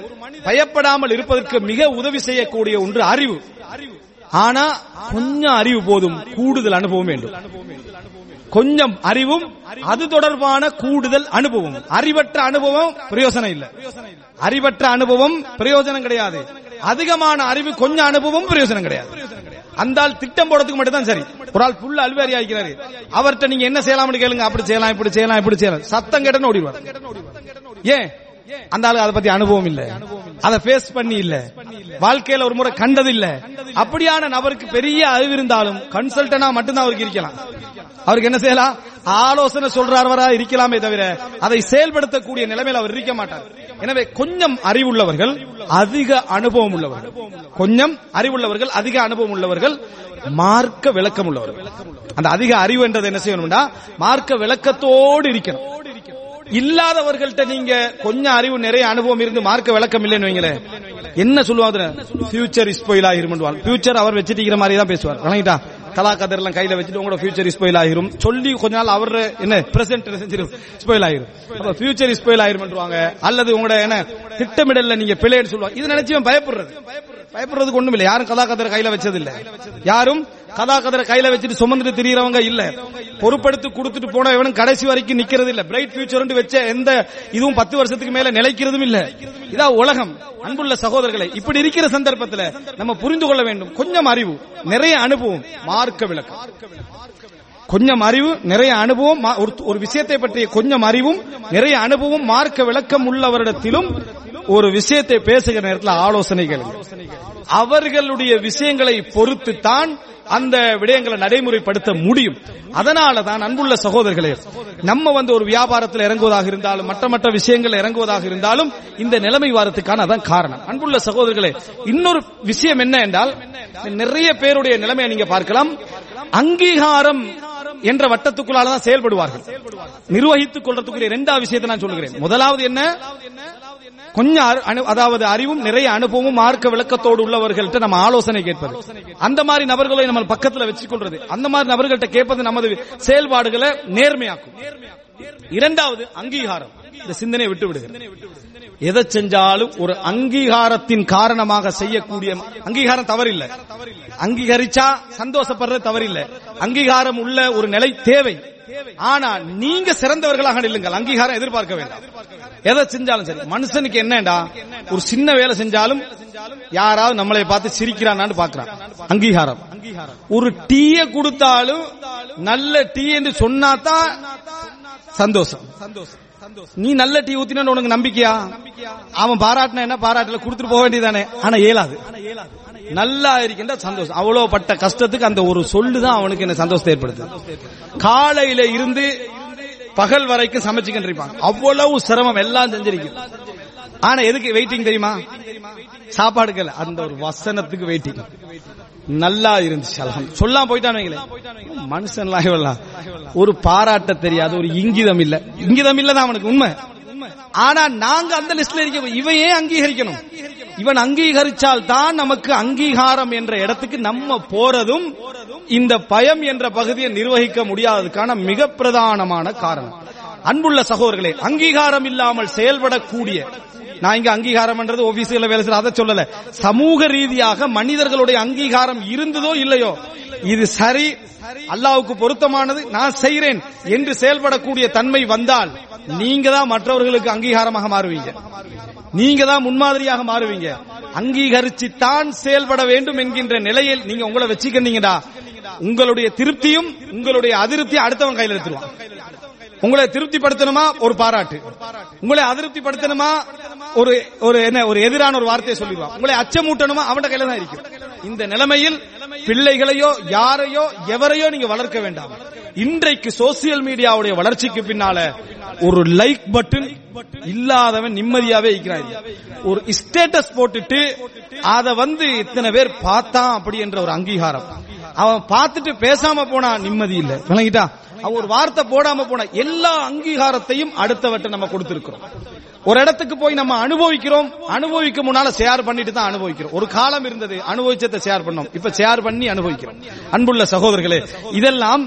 பயப்படாமல் இருப்பதற்கு மிக உதவி செய்யக்கூடிய ஒன்று அறிவு. ஆனா கொஞ்சம் அறிவு போதும், கூடுதல் அனுபவம் வேண்டும். கொஞ்சம் அறிவும் அது தொடர்பான கூடுதல் அனுபவம். அறிவற்ற அனுபவம் பிரயோஜனம் இல்லை, அறிவற்ற அனுபவம் பிரயோஜனம் கிடையாது. அதிகமான அறிவு கொஞ்சம் அனுபவம் பிரயோஜனம் கிடையாது. அந்த ஆள் திட்டம் போடுறதுக்கு மட்டும் தான் சரி. ஒரு ஆள் புல்ல அல்வாரி ஆகிறாரு, அவர்கிட்ட நீங்க என்ன செய்யலாம்னு கேளுங்க, அப்படி செய்யலாம், இப்படி செய்யலாம், இப்படி செய்யலாம், சத்தம் கேட்டன்னு ஓடிடுவார். ஏன்? அந்த ஆளுக்கு அதை பத்தி அனுபவம் இல்ல, அதை பேஸ் பண்ணி இல்ல, வாழ்க்கையில ஒரு முறை கண்டது இல்ல. அப்படியான நபருக்கு பெரிய அறிவு இருந்தாலும் கன்சல்டனா மட்டும்தான் அவருக்கு இருக்கலாம். அவருக்கு என்ன செய்யலாம், ஆலோசனை சொல்றவரா இருக்கலாமே தவிர அதை செயல்படுத்தக்கூடிய நிலைமையில் அவர் இருக்க மாட்டார். எனவே கொஞ்சம் அறிவுள்ளவர்கள் அதிக அனுபவம் உள்ளவர்கள், கொஞ்சம் அறிவுள்ளவர்கள் அதிக அனுபவம் உள்ளவர்கள், மார்க்க விளக்கம் உள்ளவர்கள். அந்த அதிக அறிவு என்றது என்ன செய்யணும்னா மார்க்க விளக்கத்தோடு இருக்கணும். இல்லாதவர்கள்ட்ட நீங்க கொஞ்சம் அறிவு நிறைய அனுபவம் இருந்து மார்க்க விளக்கம் இல்லைன்னு வைங்களே, என்ன சொல்லுவாங்க? ஃபியூச்சர் ஸ்பாயில் ஆகிரும். ஃபியூச்சர் அவர் வச்சிருக்கிற மாதிரி தான் பேசுவார். வணங்கிட்டா கலா கதர் எல்லாம் கையில வச்சுட்டு உங்களோட ஃபியூச்சர் ஸ்பாயில் ஆகிரும் சொல்லி கொஞ்ச நாள் அவர் என்ன பிரசன்ட் ஸ்பாயில் ஆகிரும். அப்ப ஃபியூச்சர் ஸ்பாயில் ஆகிரும்ன்றுவாங்க. அல்லது உங்களோட என்ன திட்டமிடல்ல நீங்க பிழைன்னு சொல்லுவாங்க. இது நினைச்சு பயப்படுறது பயப்படுறதுக்கு ஒண்ணும் இல்ல. யாரும் கதா கதரை கையில வச்சது இல்ல, யாரும் கதா கதரை கையில வச்சுட்டு சுமந்துட்டு திரியறவங்க இல்ல. பொறுப்படுத்தி கொடுத்துட்டு போன எவனும் கடைசி வரைக்கும் நிக்கிறது இல்ல. பிரைட் ஃபியூச்சர் வச்ச எந்த இதுவும் பத்து வருஷத்துக்கு மேல நிலைக்கிறதும் இல்ல. இதா உலகம். அன்புள்ள சகோதரர்களை, இப்படி இருக்கிற சந்தர்ப்பத்தில் நம்ம புரிந்து கொள்ள வேண்டும், கொஞ்சம் அறிவு நிறைய அனுபவம் மார்க்க விளக்கம். கொஞ்சம் அறிவு நிறைய அனுபவம், ஒரு விஷயத்தை பற்றிய கொஞ்சம் அறிவும் நிறைய அனுபவம் மார்க்க விளக்கம் உள்ளவரிடத்திலும் ஒரு விஷயத்தை பேசுகிற நேரத்தில் ஆலோசனைகள் அவர்களுடைய விஷயங்களை பொறுத்து தான் அந்த விடயங்களை நடைமுறைப்படுத்த முடியும். அதனால தான் அன்புள்ள சகோதரர்களே, நம்ம வந்து ஒரு வியாபாரத்தில் இறங்குவதாக இருந்தாலும் மற்ற மற்ற விஷயங்கள் இறங்குவதாக இருந்தாலும் இந்த நிலைமை வாரத்துக்கான அதான் காரணம். அன்புள்ள சகோதரர்களே, இன்னொரு விஷயம் என்ன என்றால், நிறைய பேருடைய நிலைமையை நீங்க பார்க்கலாம், அங்கீகாரம் என்ற வட்டத்துக்குள்ளால தான் செயல்படுவார்கள். நிர்வகித்துக் கொள்றதுக்குரிய இரண்டாவது விஷயத்தை நான் சொல்கிறேன். முதலாவது என்ன, கொஞ்சம் அதாவது அறிவும் நிறைய அனுபவமும் மார்க்க விளக்கத்தோடு உள்ளவர்கள்ட்ட நம்ம ஆலோசனை கேட்பது. அந்த மாதிரி நபர்களை நம்ம பக்கத்தில் வச்சுக்கொள்றது, அந்த மாதிரி நபர்கள்ட்ட கேட்பது நமது செயல்பாடுகளை நேர்மையாக்கும். இரண்டாவது அங்கீகாரம். இந்த சிந்தனையை விட்டு விடுகிறது. எதை செஞ்சாலும் ஒரு அங்கீகாரத்தின் காரணமாக செய்யக்கூடிய அங்கீகாரம் தவறில்லை, அங்கீகரிச்சா சந்தோஷப்படுறது தவறில்லை, அங்கீகாரம் உள்ள ஒரு நிலை தேவை. ஆனா நீங்க சிறந்தவர்களாக நில்லுங்கள், அங்கீகாரம் எதிர்பார்க்க வேண்டாம். எதை செஞ்சாலும் சரி, மனுஷனுக்கு என்னடா ஒரு சின்ன வேலை செஞ்சாலும் யாராவது நம்மளை பார்த்து சிரிக்கிறான்னு பாக்குறான், அங்கீகாரம். ஒரு டீயை கொடுத்தாலும் நல்ல டீ என்று சொன்னாதான் சந்தோஷம். நீ நல்ல டீ ஊத்தினு உனக்கு நம்பிக்கையா? அவன் பாராட்டின என்ன பாராட்டல கொடுத்துட்டு போக வேண்டியதானே. ஆனா ஏலாது நல்லா இருக்கின்ற சந்தோஷம். அவ்வளவு பட்ட கஷ்டத்துக்கு அந்த ஒரு சொல்லுதான் அவனுக்கு என்ன சந்தோஷத்தை ஏற்படுத்து. காலையில இருந்து பகல் வரைக்கும் சமைச்சுக்கின்றிருப்பாங்க, அவ்வளவு சிரமம் எல்லாம் செஞ்சிருக்கும். ஆனா எதுக்கு வெயிட்டிங் தெரியுமா? சாப்பாடுகள். அந்த ஒரு வசனத்துக்கு வெயிட்டிங். நல்லா இருந்துச்சு சொல்லாம் போயிட்டான். மனுஷன் ஒரு பாராட்ட தெரியாது, ஒரு இங்கிதம் இல்ல. இங்கிதம் இல்லதான் அவனுக்கு உண்மை. ஆனா நாங்க அந்த லிஸ்ட்ல இருக்க, இவன் ஏன் அங்கீகரிக்கணும்? இவன் அங்கீகரிச்சால் தான் நமக்கு அங்கீகாரம் என்ற இடத்துக்கு நம்ம போறதும் இந்த பயம் என்ற பகுதியை நிர்வகிக்க முடியாததுக்கான மிக பிரதானமான காரணம். அன்புள்ள சகோதரர்களே, அங்கீகாரம் இல்லாமல் செயல்படக்கூடிய, நான் இங்க அங்கீகாரம் பண்றது ஆபீஸ்ல வேலை செய்யற அதை சொல்லல, சமூக ரீதியாக மனிதர்களுடைய அங்கீகாரம் இருந்ததோ இல்லையோ, இது சரி அல்லாவுக்கு பொருத்தமானது நான் செய்கிறேன் என்று செயல்படக்கூடிய தன்மை வந்தால் நீங்க தான் மற்றவர்களுக்கு அங்கீகாரமாக மாறுவீங்க, நீங்க தான் முன்மாதிரியாக மாறுவீங்க. அங்கீகரிச்சு தான் செயல்பட வேண்டும் என்கின்ற நிலையில் நீங்க உங்களை வச்சுக்கிறீங்கடா, உங்களுடைய திருப்தியும் உங்களுடைய அதிருப்தியும் அடுத்தவங்க கையில் எடுத்துருவான். உங்களை திருப்திப்படுத்தணுமா ஒரு பாராட்டு, உங்களை அதிருப்திப்படுத்தணுமா ஒரு ஒரு என்ன ஒரு எதிரான ஒரு வார்த்தையை சொல்லிடுவான், உங்களை அச்சமூட்டணுமா அவன் கையில தான் இருக்கும். இந்த நிலைமையில் பிள்ளைகளையோ யாரையோ எவரையோ நீங்க வளர்க்க வேண்டாம். இன்றைக்கு சோசியல் மீடியாவுடைய வளர்ச்சிக்கு பின்னால ஒரு லைக் பட்டன் இல்லாதவன் நிம்மதியாவே இருக்கிறாங்க. ஒரு ஸ்டேட்டஸ் போட்டுட்டு அத வந்து இத்தனை பேர் பார்த்தான் அப்படி என்ற ஒரு அங்கீகாரம். அவன் பார்த்துட்டு பேசாம போனா நிம்மதி இல்ல. விளங்கிட்டா? ஒரு வார்த்தை போடாம போனா எல்லா அங்கீகாரத்தையும் அடுத்தவற்றை நம்ம கொடுத்திருக்கிறோம். ஒரு இடத்துக்கு போய் நம்ம அனுபவிக்கிறோம், அனுபவிக்க முன்னால ஷேர் பண்ணிட்டு தான் அனுபவிக்கிறோம். ஒரு காலம் இருந்தது அனுபவிச்சதை ஷேர் பண்ணோம், இப்ப ஷேர் பண்ணி அனுபவிக்கிறோம். அன்புள்ள சகோதரர்களே, இதெல்லாம்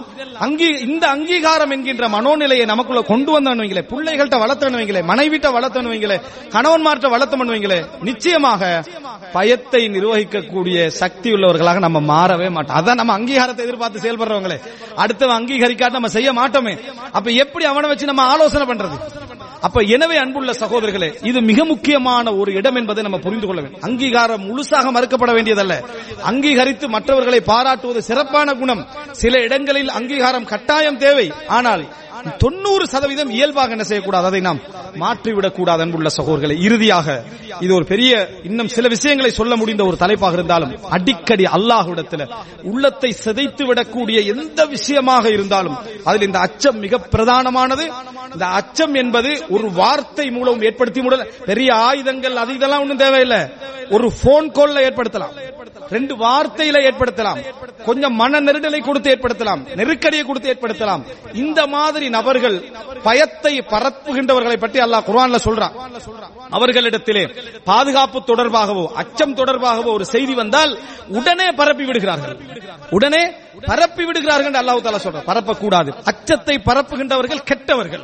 இந்த அங்கீகாரம் என்கின்ற மனோநிலையை நமக்குள்ள கொண்டு வந்தவங்களே, பிள்ளைகள்ட்ட வளர்த்தவங்களே, மனைவிட்ட வளர்த்தவங்களே, கணவன்மார்ட்ட வளர்த்தவங்களே, நிச்சயமாக பயத்தை நிர்வகிக்கக்கூடிய சக்தி உள்ளவர்களாக நம்ம மாறவே மாட்டோம். அதான் நம்ம அங்கீகாரத்தை எதிர்பார்த்து செயல்படுறவங்களே, அடுத்தவன் அங்கீகரிக்காட்டு நம்ம செய்ய மாட்டோமே. அப்ப எப்படி அவனை வச்சு நம்ம ஆலோசனை பண்றது? அப்ப எனவே அன்புள்ள சகோதரர்களே, இது மிக முக்கியமான ஒரு இடம் என்பதை நம்ம புரிந்து கொள்ள வேண்டும். அங்கீகாரம் முழுசாக மறுக்கப்பட வேண்டியதல்ல. அங்கீகரித்து மற்றவர்களை பாராட்டுவது சிறப்பான குணம். சில இடங்களில் அங்கீகாரம் கட்டாயம் தேவை. ஆனால் தொண்ணூறு சதவீதம் இயல்பாக என்ன செய்யக்கூடாது, அதை நாம் மாற்றிவிடக் கூடாது. அன்புள்ள சகோதரர்களை, இறுதியாக இது ஒரு பெரிய இன்னும் சில விஷயங்களை சொல்ல முடிந்த ஒரு தலைப்பாக இருந்தாலும், அடிக்கடி அல்லாஹ்விடத்தில் உள்ளத்தை சிதைத்து விடக்கூடிய எந்த விஷயமாக இருந்தாலும் அதில் இந்த அச்சம் மிக பிரதானமானது. இந்த அச்சம் என்பது ஒரு வார்த்தை மூலம் ஏற்படுத்தி முடியல, பெரிய ஆயுதங்கள் அது இதெல்லாம் ஒன்றும் தேவையில்லை. ஒரு போன் கால்ல ஏற்படுத்தலாம், ரெண்டு வார்த்தையில ஏற்படுத்தலாம். கொஞ்சம் மன நெருடலை கொடுத்து ஏற்படுத்தலாம், நெருக்கடியை கொடுத்து ஏற்படுத்தலாம். இந்த மாதிரி நபர்கள் பயத்தை பரப்புகின்றவர்களை பற்றி அல்லாஹ் குர்ஆன்ல சொல்றான். அவர்களிடத்திலே பாதுகாப்பு தொடர்பாகவோ அச்சம் தொடர்பாகவோ ஒரு செய்தி வந்தால் உடனே பரப்பி விடுகிறார்கள், உடனே பரப்பி விடுகிறார்கள் என்று அல்லாஹ் தஆலா சொல்றான். பரப்பக்கூடாது. அச்சத்தை பரப்புகின்றவர்கள் கெட்டவர்கள்,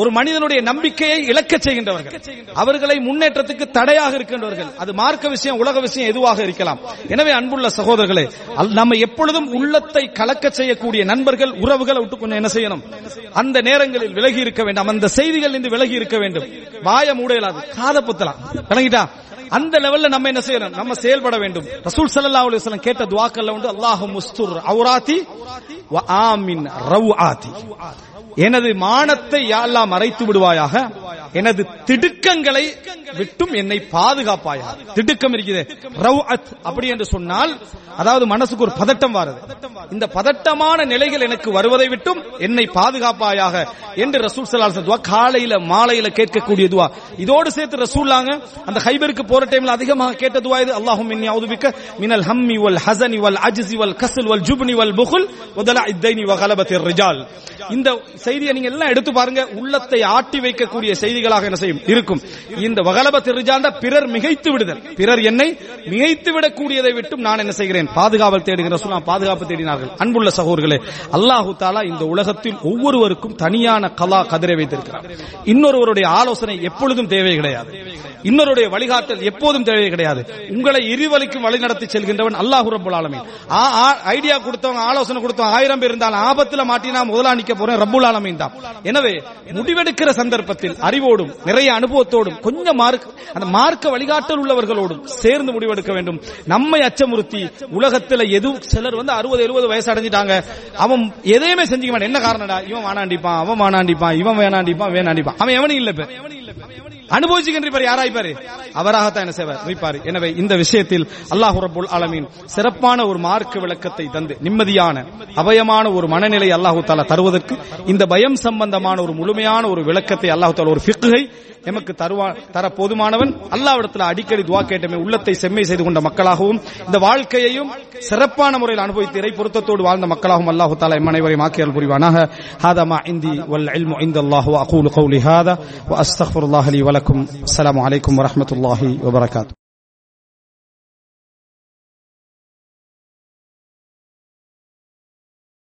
ஒரு மனிதனுடைய நம்பிக்கையை இழக்க செய்கின்றவர்கள், அவர்களை முன்னேற்றத்துக்கு தடையாக இருக்கின்றவர்கள். அது மார்க்க விஷயம், உலக விஷயம் எதுவாக இருக்கலாம். எனவே அன்புள்ள சகோதரர்களே, நம்ம எப்பொழுதும் உள்ளத்தை கலக்க செய்யக்கூடிய நண்பர்கள், உறவுகளை விட்டு கொஞ்சம் என்ன செய்யணும், அந்த நேரங்களில் விலகி இருக்க வேண்டும். அந்த செய்திகள் இருந்து விலகி இருக்க வேண்டும். வாய மூடையலாது, காதை பொத்தலாம். விளங்கிட்டா? அந்த லெவல்ல நம்ம என்ன செய்யணும், நம்ம செயல்பட வேண்டும். ரசூல் ஸல்லல்லாஹு அலைஹி வஸல்லம் கேட்ட துஆக்கள்ல உண்டு, அல்லாஹும் முஸ்துர் அவுராதி வ ஆமின் ரவுஆதி. எனது மானத்தை யா அல்லாஹ் மறைத்து விடுவாயாக, எனது திடுக்கங்களை விட்டும் என்னை பாதுகாப்பாயாக. திடுக்கம் இருக்குது, ரவுஅத் அப்படி என்று சொன்னால் அதாவது மனசுக்கு ஒரு பதட்டம் வருது. இந்த பதட்டமான நிலைகள் எனக்கு வருவதை விட்டும் என்னை பாதுகாப்பாயாக என்று ரசூல் ஸல்லல்லாஹு அலைஹி வஸல்லம் காலையில மாலையில கேட்கக்கூடிய துஆ. இதோடு சேர்த்து ரசூலுல்லாஹ் அந்த கைபருக்கு போற டைம்ல அதிகமாக கேட்ட துஆ இது, அல்லாஹும்ம இன்னி அஊது பிக்க மினல் ஹம்மி வல் ஹஸனி வல் அஜ்ஸி வல் கஸ்ல் வல் ஜுப்னி வல் புகுல் வ தலஇத் தைனி வ கலபத்திர் ரிஜால். இந்த செய்தியை நீங்க எல்லாம் எடுத்து பாருங்க, உள்ளத்தை ஆட்டி வைக்கக்கூடிய செய்திகளாக என்ன செய்யும் இருக்கும். இந்த வகலபத்திர் ரிஜால் பிறர் மிகைத்து விடுதல், பிறர் என்னை மிகைத்து விடக்கூடியதை விட்டும் நான் என்ன செய்கிறேன், பாதுகாவல் தேடுகிற ரசூலுல்லாஹ் பாதுகாப்பு தேடினார்கள். அன்புள்ள சகோதரர்களே, அல்லாஹ் தஆலா இந்த உலகத்தில் ஒவ்வொருவருக்கும் தனியான கலா கதிரை வைத்திருக்கிறார். இன்னொருவருடைய ஆலோசனை எப்பொழுதும் தேவை கிடையாது, இன்னொருடைய வழிகாட்டல் எப்போதும் தேவை கிடையாது. உங்களை இருவழிக்கும் வழி நடத்தி செல்கின்றவன் அல்லாஹ் ரப்பல் ஆலமீன். ஐடியா கொடுத்தவங்க, ஆலோசனை கொடுத்தவங்க ஆயிரம் பேர் இருந்தாலும் ஆபத்தில் மாட்டினா முதலா நிக்க போறேன் ரப்பல் ஆலமீன் தான். எனவே முடிவெடுக்கிற சந்தர்ப்பத்தில் அறிவோடும் நிறைய அனுபவத்தோடும் கொஞ்சம் அந்த மார்க்க வழிகாட்டல் உள்ளவர்களோடும் சேர்ந்து முடிவெடுக்க வேண்டும். நம்மை அச்சமுறுத்தி உலகத்தில் எது சிலர் வந்து அறுபது எழுபது வயசு அடைஞ்சிட்டாங்க, அவன் எதையுமே செஞ்சுக்க மாட்டான். என்ன காரணம்டா? இவன் வானாண்டிப்பான், அவன் வானாண்டிப்பான், இவன் வேணாண்டிப்பான் வேணாண்டிப்பான், அவன் எவனும் இல்ல பேர் அனுபவிச்சுகின்ற யாராய்ப்பாரு, அவராகத்தான் என்ன செய்வார். எனவே இந்த விஷயத்தில் அல்லாஹ் ரப்பல் ஆலமீன் சிறப்பான ஒரு மார்க்க விளக்கத்தை தந்து நிம்மதியான அபயமான ஒரு மனநிலை அல்லாஹ் தஆலா தருவதற்கு இந்த பயம் சம்பந்தமான ஒரு முழுமையான ஒரு விளக்கத்தை அல்லாஹ் தஆலா ஒரு ஃபிக்ஹை எமக்கு தருவான், தர போதுமானவன். அல்லாஹ்விடத்தில் அடிக்கடி துஆ கேட்டமே உள்ளத்தை செம்மை செய்து கொண்ட மக்களாகவும் இந்த வாழ்க்கையையும் சிறப்பான முறையில் அனுபவித்து இறை பொருத்தத்தோடு வாழ்ந்த மக்களாகவும் அல்லாஹ் தஆலா எம் அனைவரையும் ஆக்கியல் புரிவானாக. ஹாதா மா இன்தி வல் இல்மு இன்தல்லாஹ் வ அகூலு கௌலி ஹாதா வ அஸ்தக்ஃபிருல்லாஹ் லி வ லக்கும். அஸ்ஸலாமு அலைக்கும் வரஹ்மத்துல்லாஹி வபரகாத்துஹு.